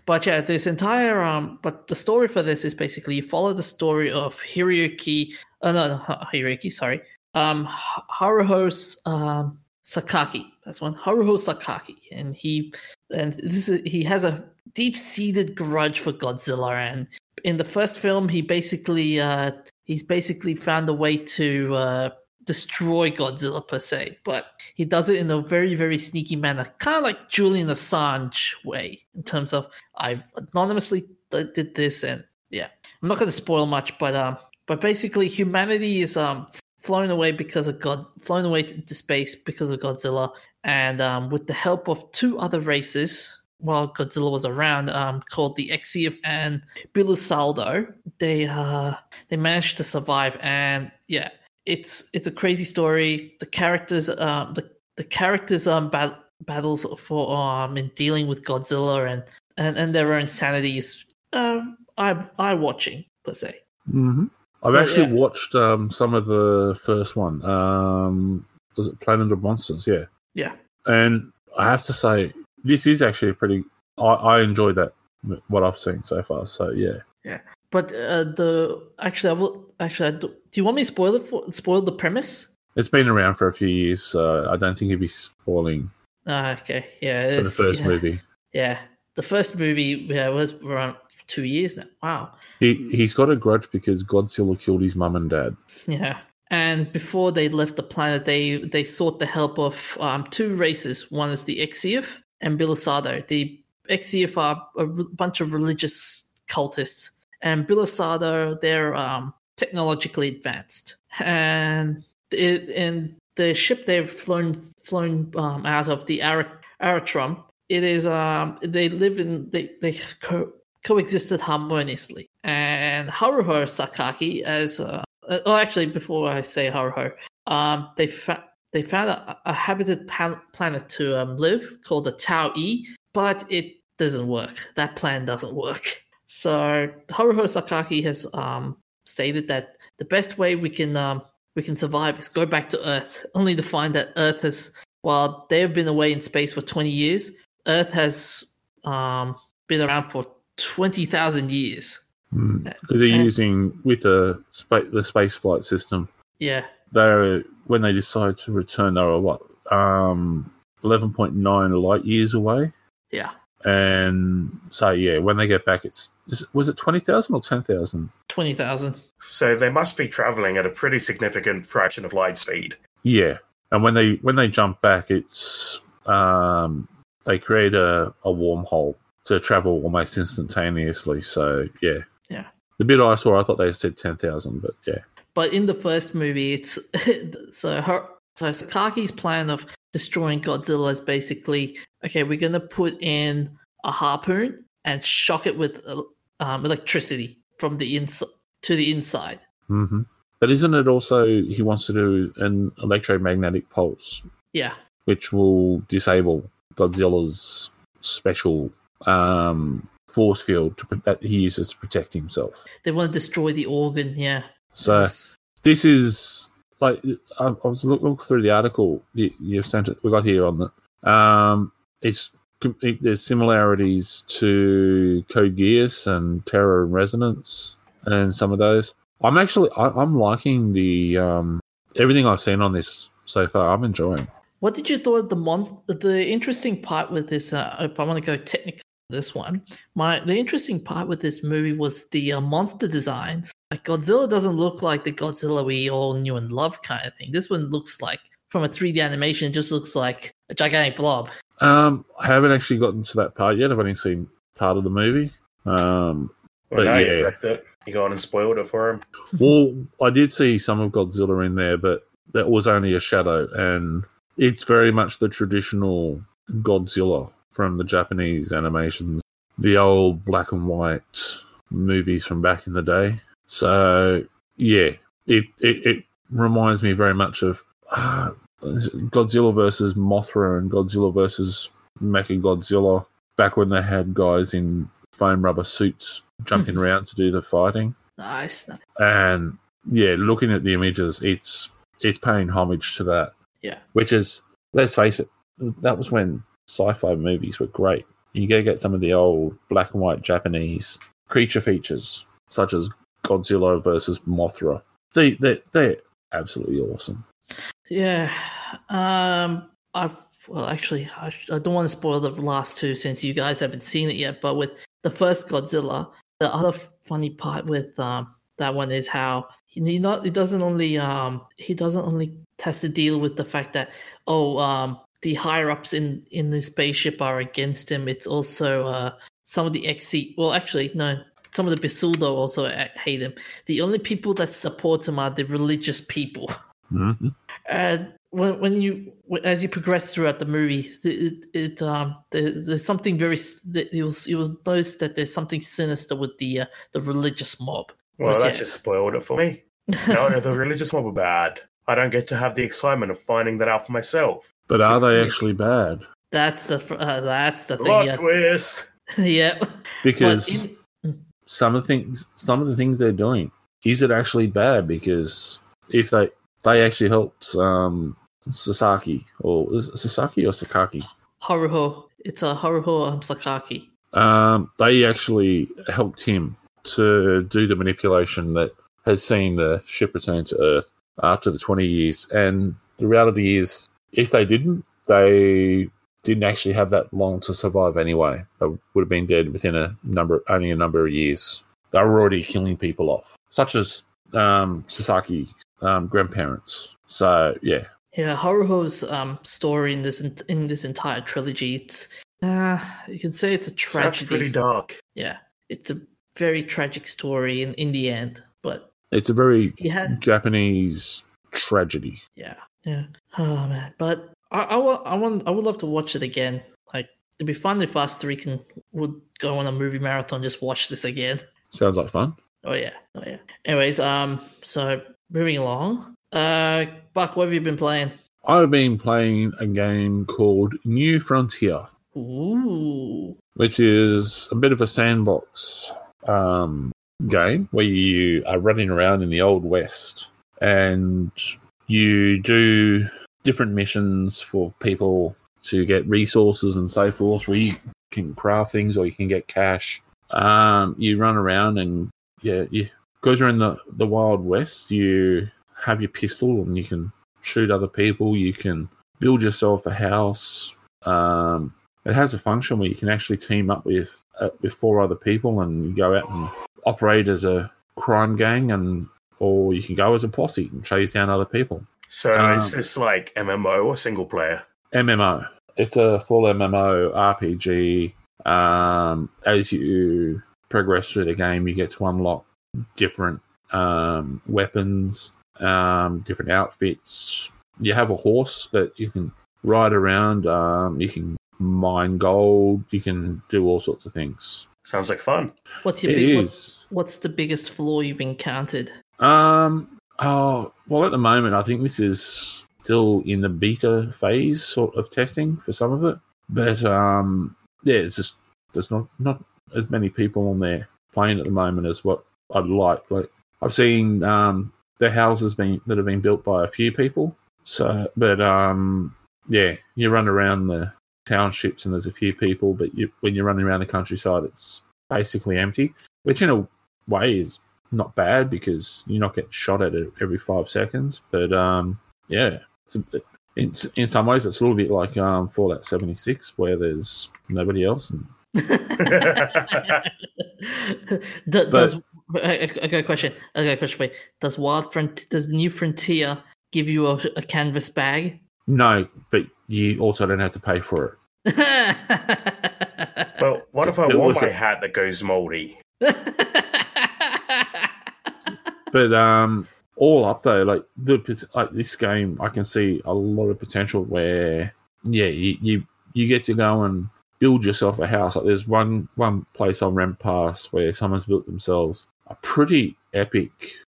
But yeah, this entire, um, but the story for this is basically you follow the story of Hiroyuki, oh no, no Hiroyuki, sorry. Um, Haruho um, Sakaki. That's one. Haruho Sakaki, and he and this is he has a deep-seated grudge for Godzilla. And in the first film, he basically uh, he's basically found a way to uh, destroy Godzilla per se, but he does it in a very very sneaky manner, kind of like Julian Assange way. In terms of I've anonymously did this, and yeah, I'm not going to spoil much, but um, but basically humanity is um. flown away because of God, flown away to space because of Godzilla, and um, with the help of two other races, while Godzilla was around, um, called the Exif and Bilusaldo, they uh, they managed to survive. And yeah, it's it's a crazy story. The characters, um, the the characters, um, bat- battles for um in dealing with Godzilla and and, and their own sanity is uh, eye eye watching per se. Mm-hmm. I've actually yeah, yeah. watched um, some of the first one. Um, was it Planet of Monsters? Yeah. Yeah. And I have to say, this is actually a pretty... I, I enjoyed that, what I've seen so far. So, yeah. Yeah. But uh, the... Actually, I will... Actually, I do, do you want me to spoil it for, spoil the premise? It's been around for a few years, so I don't think you'd be spoiling... Uh, okay. Yeah. For the first yeah. movie. Yeah. The first movie yeah, was around two years now. Wow. He, he's got a grudge because Godzilla killed his mum and dad. Yeah. And before they left the planet, they, they sought the help of um, two races. One is the Exif and Bilusaldo. The Exif are a re- bunch of religious cultists. And Bilusaldo, they're um, technologically advanced. And it, and the ship they've flown flown um, out of, the Ar- Aratrum, It is um they live in they they co- coexisted harmoniously, and Haruho Sakaki as uh, Uh, oh, actually, before I say ho ho, um, they fa- they found a, a habited pan- planet to um, live called the Tau E, but it doesn't work. That plan doesn't work. So Haruho Sakaki has um, stated that the best way we can um, we can survive is go back to Earth, only to find that Earth has, while they have been away in space for twenty years, Earth has um, been around for twenty thousand years. Mm, because they're and, using, with the, spa- the space flight system, yeah, they're, when they decided to return, they were, what, um, eleven point nine light years away? Yeah. And so, yeah, when they get back, it's is, was it twenty thousand or ten thousand? twenty thousand. So they must be travelling at a pretty significant fraction of light speed. Yeah. And when they when they jump back, it's um, they create a, a wormhole to travel almost instantaneously. So, yeah. Yeah. The bit I saw, I thought they said ten thousand, but yeah. But in the first movie, it's so, her, so Sakaki's plan of destroying Godzilla is basically, okay, we're going to put in a harpoon and shock it with um, electricity from the ins- to the inside. Mm-hmm. But isn't it also he wants to do an electromagnetic pulse? Yeah. Which will disable Godzilla's special um, force field to, that he uses to protect himself. They want to destroy the organ, yeah. So yes. This is, like, I, I was looking look through the article you, you've sent it, we got here on the, um, it's, it, there's similarities to Code Geass and Terror and Resonance and some of those. I'm actually, I, I'm liking the, um, everything I've seen on this so far. I'm enjoying. What did you thought the monster, the interesting part with this, uh, if I want to go technical on this one, my, the interesting part with this movie was the uh, monster designs. Like Godzilla doesn't look like the Godzilla we all knew and love kind of thing. This one looks like, from a three D animation, it just looks like a gigantic blob. Um, I haven't actually gotten to that part yet. I've only seen part of the movie. Um, well, but no, yeah. You, it. you go on and spoiled it for him. Well, I did see some of Godzilla in there, but that was only a shadow. And it's very much the traditional Godzilla from the Japanese animations, the old black and white movies from back in the day. So, yeah, it, it, it reminds me very much of uh, Godzilla versus Mothra and Godzilla versus Mechagodzilla back when they had guys in foam rubber suits jumping mm. around to do the fighting. Nice. And, yeah, looking at the images, it's it's paying homage to that. Yeah. Which is, let's face it, that was when sci-fi movies were great. You go get some of the old black and white Japanese creature features such as Godzilla versus Mothra. They they they're absolutely awesome. Yeah, um, I've well actually I, I don't want to spoil the last two since you guys haven't seen it yet. But with the first Godzilla, the other funny part with um that one is how he not he doesn't only um he doesn't only has to deal with the fact that oh um the higher ups in in the spaceship are against him. It's also uh some of the X C well actually no. Some of the Bisuldo also hate him. The only people that support him are the religious people. Mm-hmm. And when, when you, as you progress throughout the movie, it, it um, there, there's something very. You'll you'll notice that there's something sinister with the uh, the religious mob. Well, but that's yeah. just spoiled it for me. No, no, the religious mob are bad. I don't get to have the excitement of finding that out for myself. But are they actually bad? That's the uh, that's the Blood thing. Plot twist. Yeah, because. Some of the things, some of the things they're doing, is it actually bad? Because if they they actually helped um, Sasaki or is it Sasaki or Sakaki, Haruho, it's a Haruho um, Sakaki. Um, they actually helped him to do the manipulation that has seen the ship return to Earth after the twenty years. And the reality is, if they didn't, they didn't actually have that long to survive anyway. They would have been dead within a number, only a number of years. They were already killing people off, such as um, Sasaki's um, grandparents. So, yeah. Yeah, Haruho's um, story in this in this entire trilogy, it's, uh, you can say it's a tragedy. It's pretty dark. Yeah, it's a very tragic story in, in the end, but... It's a very had... Japanese tragedy. Yeah, yeah. Oh, man, but... I, I, I want I would love to watch it again. Like it'd be fun if us three can would go on a movie marathon, just watch this again. Sounds like fun. Oh yeah, oh yeah. Anyways, um, so Moving along. Uh, Buck, what have you been playing? I've been playing a game called New Frontier. Ooh. Which is a bit of a sandbox um, game where you are running around in the Old West and you do different missions for people to get resources and so forth, where you can craft things or you can get cash. Um, you run around and, yeah, you, because you're in the, the Wild West, you have your pistol and you can shoot other people. You can build yourself a house. Um, it has a function where you can actually team up with, uh, with four other people and go out and operate as a crime gang, and or you can go as a posse and chase down other people. So um, it's, it's like M M O or single player? M M O. It's a full M M O R P G. Um, as you progress through the game, you get to unlock different um, weapons, um, different outfits. You have a horse that you can ride around. Um, you can mine gold. You can do all sorts of things. Sounds like fun. What's your it big, is. What's, what's the biggest flaw you've encountered? Um. Oh well, at the moment, I think this is still in the beta phase sort of testing for some of it, but um. Yeah, it's just there's not, not as many people on there playing at the moment as what I'd like. Like I've seen um, the houses being that have been built by a few people. So, but um, yeah, you run around the townships and there's a few people, but you, when you're running around the countryside, it's basically empty. Which in a way is not bad because you're not getting shot at it every five seconds. But um, yeah, it's a bit. In, in some ways, it's a little bit like um, Fallout seventy-six, where there's nobody else. And... does, but, does I, I got a question? I got a question for you. Does Wild Front, does New Frontier give you a, a canvas bag? No, but you also don't have to pay for it. Well, what if I it want my a... hat that goes moldy? But um. All up though, like the like this game, I can see a lot of potential where, yeah, you, you you get to go and build yourself a house. Like there's one one place I ran past where someone's built themselves a pretty epic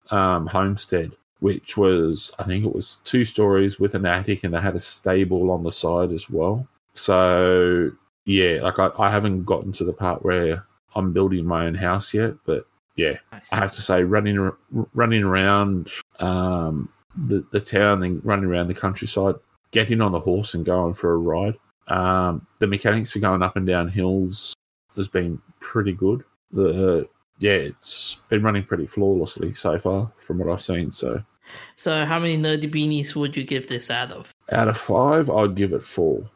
um, homestead, which was I think it was two stories with an attic, and they had a stable on the side as well. So yeah, like I, I haven't gotten to the part where I'm building my own house yet, but. Yeah, I have to say, running running around um, the, the town and running around the countryside, getting on the horse and going for a ride. Um, the mechanics for going up and down hills has been pretty good. The uh, yeah, it's been running pretty flawlessly so far from what I've seen. So, so how many nerdy beanies would you give this out of? Out of five, I'd give it four.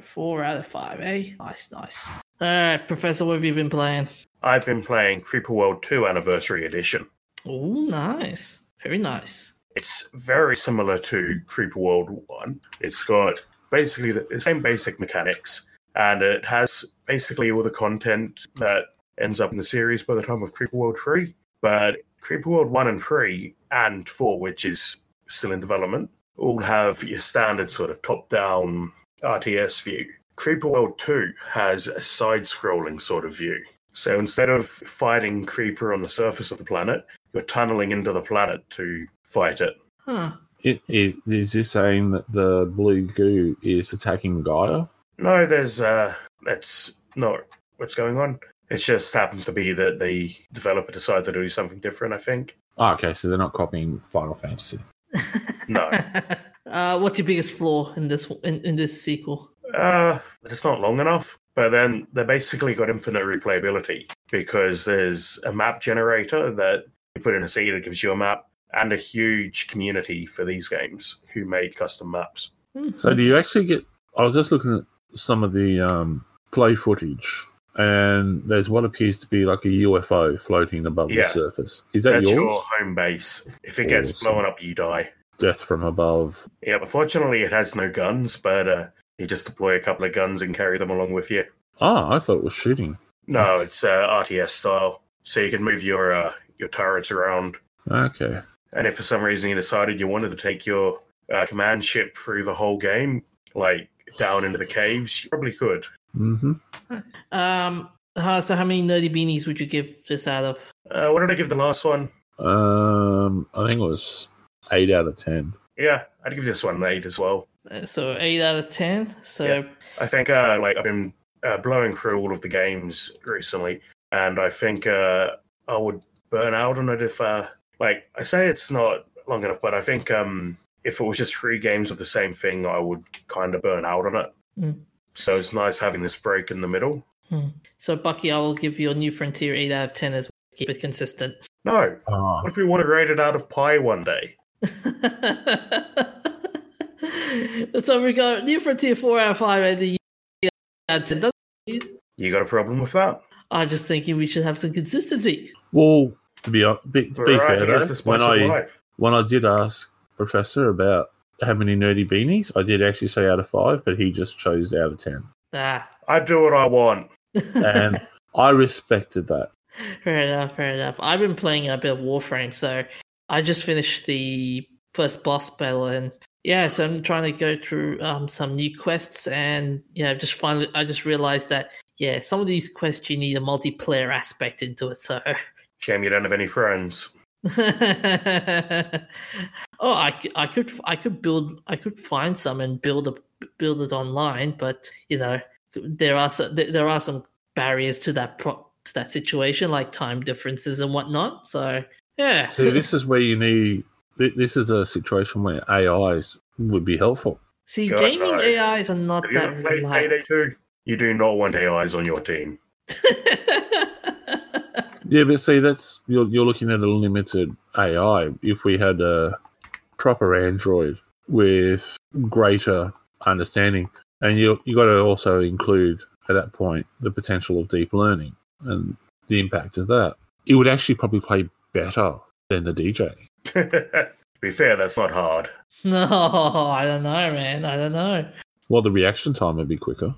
Four out of five, eh? Nice, nice. All right, Professor, what have you been playing? I've been playing Creeperworld two Anniversary Edition. Oh, nice. Very nice. It's very similar to Creeperworld one. It's got basically the same basic mechanics, and it has basically all the content that ends up in the series by the time of Creeperworld three. But Creeperworld one and three and four, which is still in development, all have your standard sort of top-down R T S view. Creeperworld two has a side-scrolling sort of view. So instead of fighting Creeper on the surface of the planet, you're tunneling into the planet to fight it. Huh. It, it is this saying that the blue goo is attacking Gaia? No, there's uh, that's not what's going on. It just happens to be that the developer decided to do something different, I think. Oh, okay, so they're not copying Final Fantasy. No. Uh, what's your biggest flaw in this in, in this sequel? Uh, it's not long enough. But then they basically got infinite replayability because there's a map generator that you put in a seed, it gives you a map, and a huge community for these games who made custom maps. So do you actually get... I was just looking at some of the um, play footage, and there's what appears to be like a U F O floating above yeah. the surface. Is that That's yours? Your home base. If it gets awesome. blown up, you die. Death from above. Yeah, but fortunately it has no guns, but... Uh, You just deploy a couple of guns and carry them along with you. Oh, I thought it was shooting. No, it's uh, R T S style. So you can move your uh, your turrets around. Okay. And if for some reason you decided you wanted to take your uh, command ship through the whole game, like down into the caves, you probably could. Mm-hmm. Um. So how many nerdy beanies would you give this out of? Uh, what did I give the last one? Um, I think it was eight out of ten. Yeah, I'd give this one an eight as well. So eight out of ten. So yeah. I think uh, like I've been uh, blowing through all of the games recently, and I think uh, I would burn out on it if uh, like I say it's not long enough, but I think um, if it was just three games of the same thing, I would kind of burn out on it. Mm. So it's nice having this break in the middle. Hmm. So, Bucky, I will give your New Frontier eight out of ten as well. Keep it consistent. No. Oh. What if we want to rate it out of pi one day? So we got New Frontier four out of five and the eight out of ten. Doesn't you got a problem with that? I'm just thinking we should have some consistency. Well, to be to be, to be right, fair, though, when I life. when I did ask Professor about how many nerdy beanies, I did actually say out of five, but he just chose out of ten. Ah. I do what I want. And I respected that. Fair enough, fair enough. I've been playing a bit of Warframe, so I just finished the first boss battle, and yeah, so I'm trying to go through um, some new quests, and yeah, just finally, I just realized that yeah, some of these quests you need a multiplayer aspect into it. So shame you don't have any friends. oh, I, I could, I could build, I could find some and build a build it online, but you know, there are some, there are some barriers to that pro- to that situation, like time differences and whatnot. So yeah. So this is where you need. This is a situation where A Is would be helpful. See, God, gaming no. A Is are not Have that. You played Payday two? You do not want A Is on your team. Yeah, but see, that's you're you're looking at a limited A I. If we had a proper Android with greater understanding, and you you got to also include at that point the potential of deep learning and the impact of that, it would actually probably play better than the D J. To be fair, that's not hard. No, I don't know, man. I don't know. Well, the reaction time would be quicker.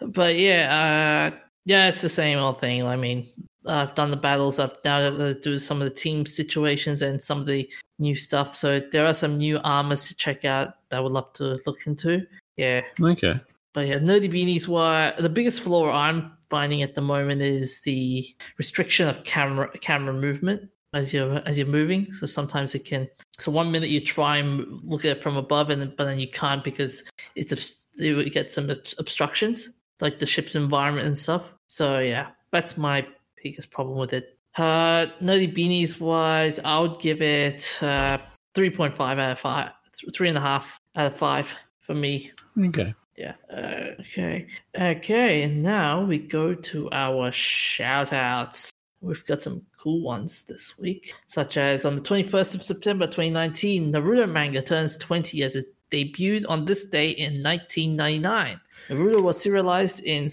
But yeah, uh, yeah, it's the same old thing. I mean, I've done the battles. I've now got to do some of the team situations and some of the new stuff. So there are some new armors to check out that I would love to look into. Yeah. Okay. But yeah, nerdy beanies were the biggest flaw I'm finding at the moment is the restriction of camera camera movement. As you're as you're moving, so sometimes it can. So one minute you try and look at it from above, and but then you can't because it's you get some obstructions, like the ship's environment and stuff. So yeah, that's my biggest problem with it. Uh, nerdy beanies wise, I would give it uh, three point five out of five, three and a half out of five for me. Okay. Yeah. Uh, okay. Okay. And now we go to our shout outs. We've got some cool ones this week, such as on the twenty-first of September twenty nineteen, Naruto manga turns twenty as it debuted on this day in nineteen ninety-nine. Naruto was serialized in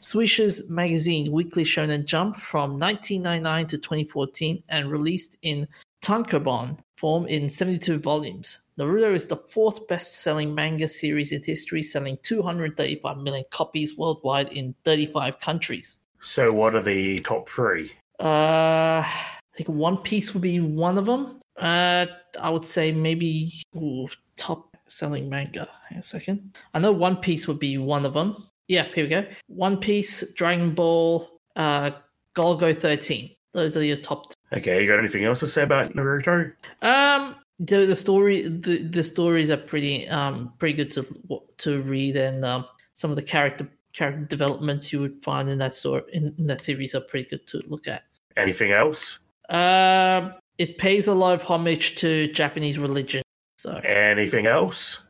Shueisha's magazine Weekly Shonen Jump from nineteen ninety-nine to twenty fourteen and released in tankobon form in seventy-two volumes. Naruto is the fourth best-selling manga series in history, selling two hundred thirty-five million copies worldwide in thirty-five countries. So what are the top three? Uh, I think One Piece would be one of them. Uh, I would say maybe ooh, top-selling manga. Hang on a second. I know One Piece would be one of them. Yeah, here we go. One Piece, Dragon Ball, uh, Golgo thirteen. Those are your top. Th- okay, you got anything else to say about Naruto? Um, the, the story, the, the stories are pretty um pretty good to to read, and um some of the character. Character developments you would find in that story in, in that series are pretty good to look at. Anything else? Uh, it pays a lot of homage to Japanese religion. So anything else?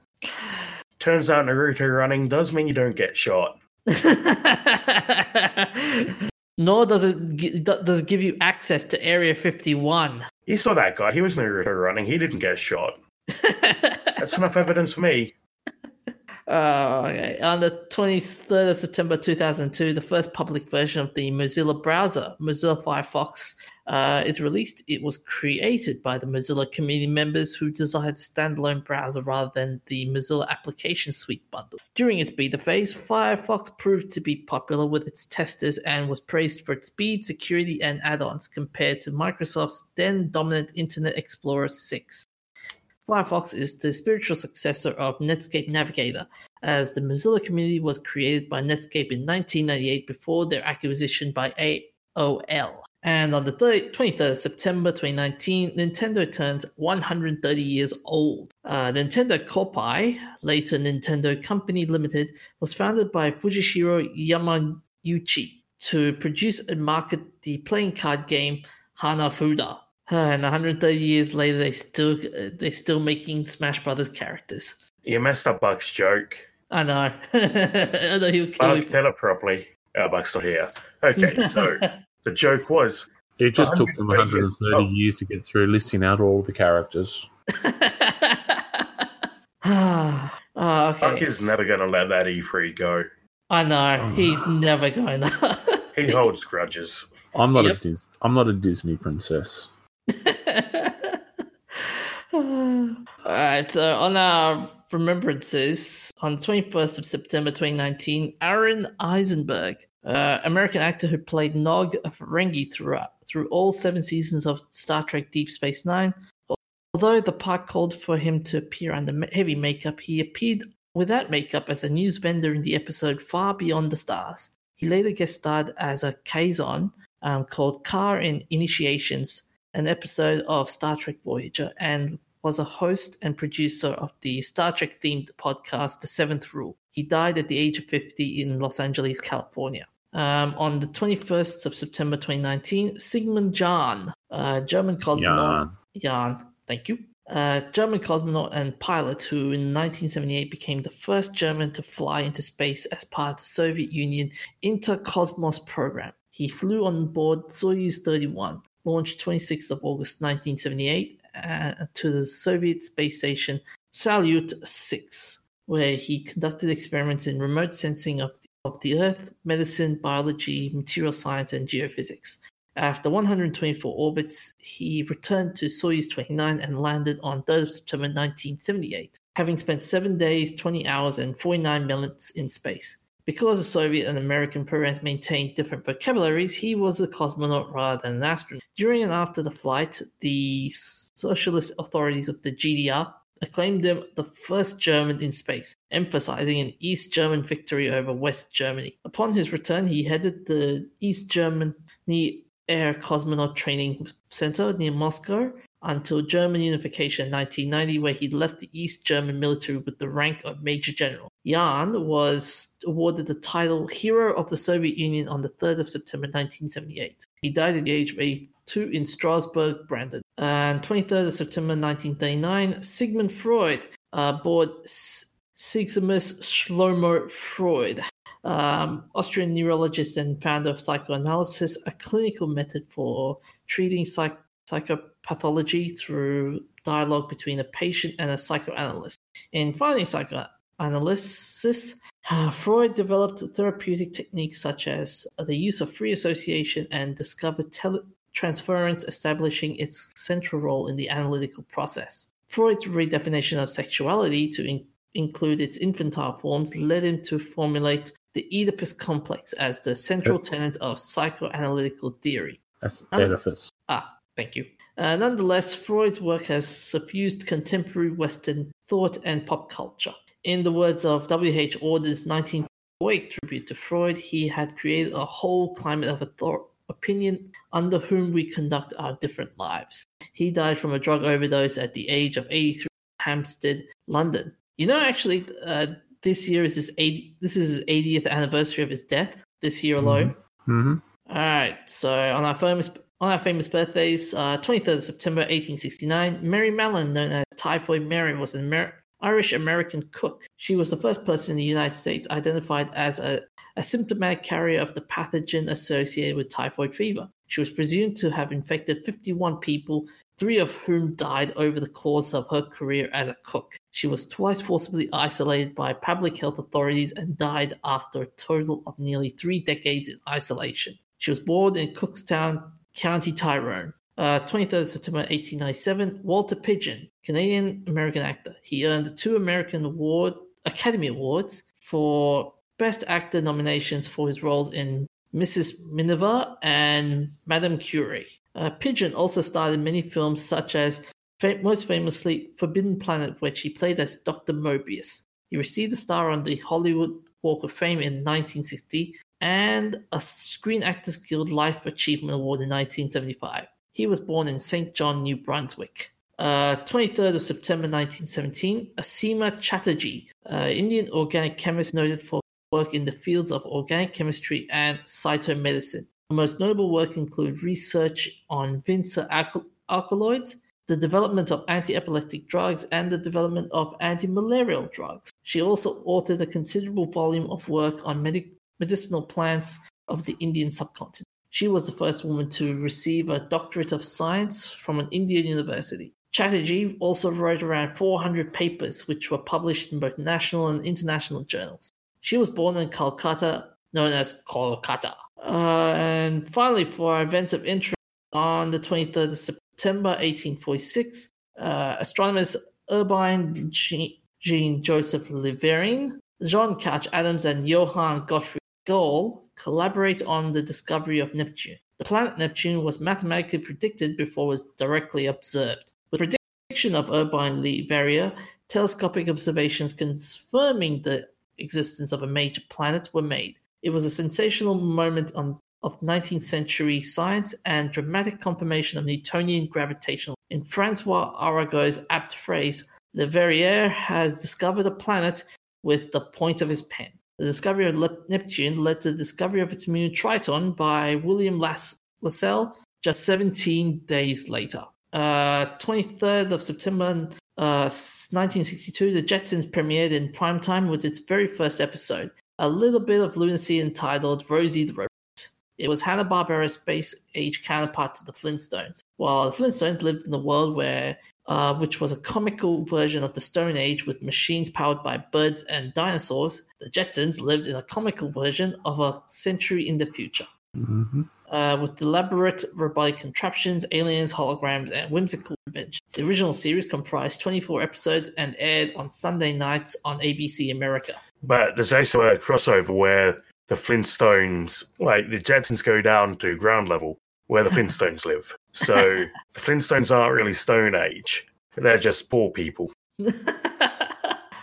Turns out Naruto running does mean you don't get shot. Nor does it does it give you access to Area fifty-one. You saw that guy. He was Naruto running. He didn't get shot. That's enough evidence for me. Oh, okay. On the twenty-third of September two thousand two, the first public version of the Mozilla browser, Mozilla Firefox, uh, is released. It was created by the Mozilla community members who desired the standalone browser rather than the Mozilla Application Suite bundle. During its beta phase, Firefox proved to be popular with its testers and was praised for its speed, security, and add-ons compared to Microsoft's then-dominant Internet Explorer six. Firefox is the spiritual successor of Netscape Navigator, as the Mozilla community was created by Netscape in nineteen ninety-eight before their acquisition by A O L. And on the thirtieth, twenty-third of September twenty nineteen, Nintendo turns one hundred thirty years old. Uh, Nintendo Corporation, later Nintendo Company Limited, was founded by Fujishiro Yamauchi to produce and market the playing card game Hanafuda. Uh, and one hundred thirty years later, they still uh, they're still making Smash Brothers characters. You messed up Buck's joke. I know. I know he'll kill Buck, tell it properly. Oh, Buck's not here. Okay, so. The joke was... It just took them one hundred thirty years, oh. years to get through listing out all the characters. oh, okay. Buck is never going to let that E three go. I know. Oh. He's never going to. He holds grudges. I'm not, yep. a, Dis- I'm not a Disney princess. all right. So on our remembrances, on the twenty-first of September twenty nineteen, Aaron Eisenberg, Uh, American actor who played Nog of Ferengi throughout through all seven seasons of Star Trek Deep Space Nine. Although the part called for him to appear under heavy makeup, he appeared without makeup as a news vendor in the episode Far Beyond the Stars. He later guest starred as a Kazon um, called Car in Initiations, an episode of Star Trek Voyager, and was a host and producer of the Star Trek-themed podcast The Seventh Rule. He died at the age of fifty in Los Angeles, California. Um, on the twenty-first of September twenty nineteen, Sigmund Jähn, uh, German cosmonaut, Jähn, thank you, uh, German cosmonaut and pilot who in nineteen seventy-eight became the first German to fly into space as part of the Soviet Union Interkosmos program. He flew on board Soyuz thirty-one, launched twenty-sixth of August nineteen seventy-eight uh, to the Soviet space station Salyut six, where he conducted experiments in remote sensing of the of the Earth, medicine, biology, material science, and geophysics. After one hundred twenty-four orbits, he returned to Soyuz twenty-nine and landed on third of September nineteen seventy-eight, having spent seven days, twenty hours, and forty-nine minutes in space. Because the Soviet and American programs maintained different vocabularies, he was a cosmonaut rather than an astronaut. During and after the flight, the socialist authorities of the G D R acclaimed him the first German in space, emphasizing an East German victory over West Germany. Upon his return, he headed the East Germany Air Cosmonaut Training Center near Moscow until German unification in nineteen ninety, where he left the East German military with the rank of Major General. Jähn was awarded the title Hero of the Soviet Union on the third of September nineteen seventy-eight. He died at the age of eighty-two in Strasbourg, Brandenburg. And twenty-third of September nineteen thirty-nine, Sigmund Freud, uh, born Zsigmond Shlomo Freud, um, Austrian neurologist and founder of psychoanalysis, a clinical method for treating psych- psychopathology through dialogue between a patient and a psychoanalyst. In finding psychoanalysis, uh, Freud developed therapeutic techniques such as the use of free association and discovered tele. transference, establishing its central role in the analytical process. Freud's redefinition of sexuality to in- include its infantile forms led him to formulate the Oedipus complex as the central tenet of psychoanalytical theory. That's Oedipus. Um, ah, thank you. Uh, nonetheless, Freud's work has suffused contemporary Western thought and pop culture. In the words of W H Auden's nineteen forty-eight tribute to Freud, he had created a whole climate of authority opinion under whom we conduct our different lives. He died from a drug overdose at the age of eighty-three in Hampstead, London. You know, actually, uh, this year is his eighty this is his eightieth anniversary of his death. This year alone. Mm-hmm. All right. So on our famous on our famous birthdays, uh, twenty-third of September eighteen sixty-nine, Mary Mallon, known as Typhoid Mary, was an Amer- Irish-American cook. She was the first person in the United States identified as a a symptomatic carrier of the pathogen associated with typhoid fever. She was presumed to have infected fifty-one people, three of whom died over the course of her career as a cook. She was twice forcibly isolated by public health authorities and died after a total of nearly three decades in isolation. She was born in Cookstown, County Tyrone. Uh, twenty-third of September eighteen ninety-seven, Walter Pidgeon, Canadian-American actor. He earned two American Award, Academy Awards for Best Actor nominations for his roles in Missus Minerva and Madame Curie. Uh, Pidgeon also starred in many films such as, fam- most famously, Forbidden Planet, which he played as Doctor Mobius. He received a star on the Hollywood Walk of Fame in nineteen sixty and a Screen Actors Guild Life Achievement Award in nineteen seventy-five. He was born in Saint John, New Brunswick. Uh, twenty-third of September nineteen seventeen, Asima Chatterjee, uh, Indian organic chemist noted for work in the fields of organic chemistry and cytomedicine. Her most notable work include research on Vincer alkal- alkaloids, the development of anti-epileptic drugs, and the development of anti-malarial drugs. She also authored a considerable volume of work on medic- medicinal plants of the Indian subcontinent. She was the first woman to receive a doctorate of science from an Indian university. Chatterjee also wrote around four hundred papers, which were published in both national and international journals. She was born in Calcutta, known as Kolkata. Uh, and finally, for our events of interest, on the twenty-third of September eighteen forty-six, uh, astronomers Irvine Jean Joseph Leverrier, John Couch Adams, and Johann Gottfried Gaul collaborate on the discovery of Neptune. The planet Neptune was mathematically predicted before it was directly observed. With the prediction of Irvine Leverrier, telescopic observations confirming the existence of a major planet were made. It was a sensational moment on, of nineteenth century science and dramatic confirmation of Newtonian gravitational. In Francois Arago's apt phrase, Leverrier has discovered a planet with the point of his pen. The discovery of Le- Neptune led to the discovery of its moon Triton by William Las- Lassell just seventeen days later. Uh, twenty-third of September uh, nineteen sixty-two, The Jetsons premiered in primetime with its very first episode, a little bit of lunacy entitled Rosie the Robot. It was Hanna-Barbera's space age counterpart to The Flintstones, while The Flintstones lived in a world where Uh, which was a comical version of the Stone Age with machines powered by birds and dinosaurs. The Jetsons lived in a comical version of a century in the future. Mm-hmm. Uh, with elaborate robotic contraptions, aliens, holograms, and whimsical revenge. The original series comprised twenty-four episodes and aired on Sunday nights on A B C America. But there's also a crossover where the Flintstones, like the Jetsons, go down to ground level where the Flintstones live. So the Flintstones aren't really Stone Age. They're just poor people.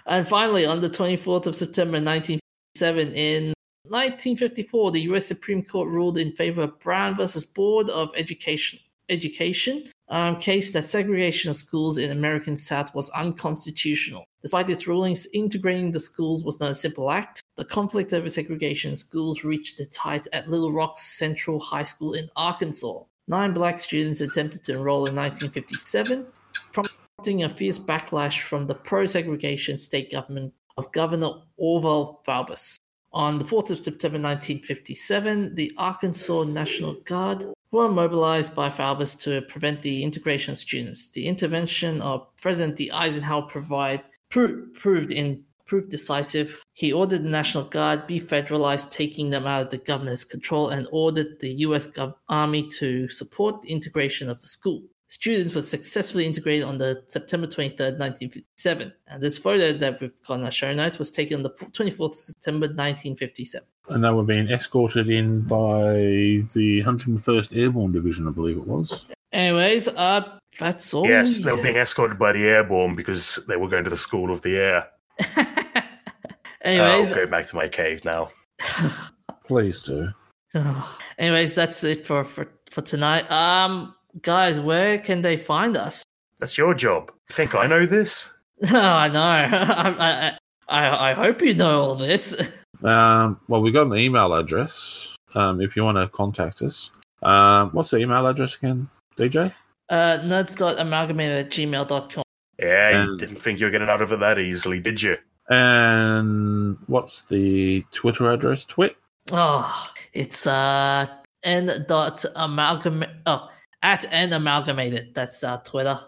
And finally, on the twenty-fourth of September nineteen fifty-seven, in nineteen fifty-four, the U S Supreme Court ruled in favor of Brown versus Board of Education, education um, case that segregation of schools in American South was unconstitutional. Despite its rulings, integrating the schools was not a simple act. The conflict over segregation in schools reached its height at Little Rock's Central High School in Arkansas. Nine black students attempted to enroll in nineteen fifty-seven, prompting a fierce backlash from the pro-segregation state government of Governor Orville Faubus. On the fourth of September nineteen fifty-seven, the Arkansas National Guard were mobilized by Faubus to prevent the integration of students. The intervention of President D. Eisenhower provide, pro- proved, in, proved decisive. He ordered the National Guard be federalized, taking them out of the governor's control, and ordered the U S Gov- Army to support the integration of the school. Students were successfully integrated on the September twenty-third, nineteen fifty-seven. And this photo that we've got in our show notes was taken on the twenty-fourth of September, nineteen fifty-seven. And they were being escorted in by the one hundred and first Airborne Division, I believe it was. Anyways, uh, that's all. Yes, they were yeah. being escorted by the Airborne because they were going to the School of the Air. Anyways, uh, I'll go back to my cave now. Please do. Anyways, that's it for, for, for tonight. Um... Guys, where can they find us? That's your job. You think I know this? No, oh, I know. I, I, I, I hope you know all this. Um, well, we got an email address um, if you want to contact us. Um, what's the email address again, D J? Uh, nerds.amalgamated at gmail.com. Yeah, you um, didn't think you were getting out of it that easily, did you? And what's the Twitter address, Twit? Oh, it's uh, n.amalgamated. Oh. At and amalgamated. That's our Twitter.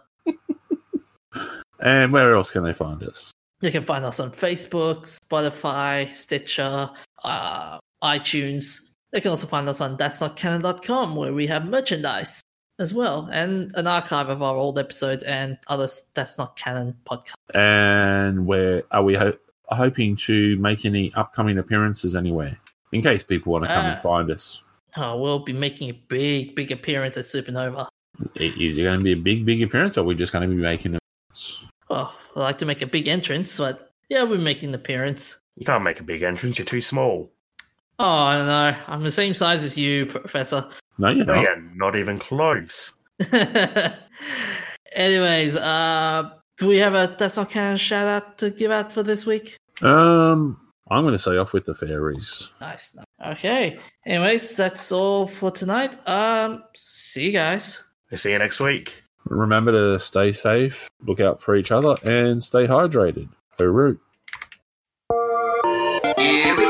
And where else can they find us? You can find us on Facebook, Spotify, Stitcher, uh, iTunes. They can also find us on that's not canon dot com, where we have merchandise as well, and an archive of our old episodes and other That's Not Canon podcasts. And where are we ho- hoping to make any upcoming appearances anywhere, in case people want to come uh, and find us? Oh, we'll be making a big, big appearance at Supernova. Is it going to be a big, big appearance, or are we just going to be making an appearance? Well, I like to make a big entrance, but yeah, we're making an appearance. You can't make a big entrance, you're too small. Oh, no. I'm the same size as you, Professor. No, you're not. Yeah, not even close. Anyways, uh, do we have a That's Not Canon shout out to give out for this week? Um, I'm going to say off with the fairies. Nice. Okay. Anyways, that's all for tonight. Um, see you guys. We'll see you next week. Remember to stay safe, look out for each other, and stay hydrated. Go root. Here we go.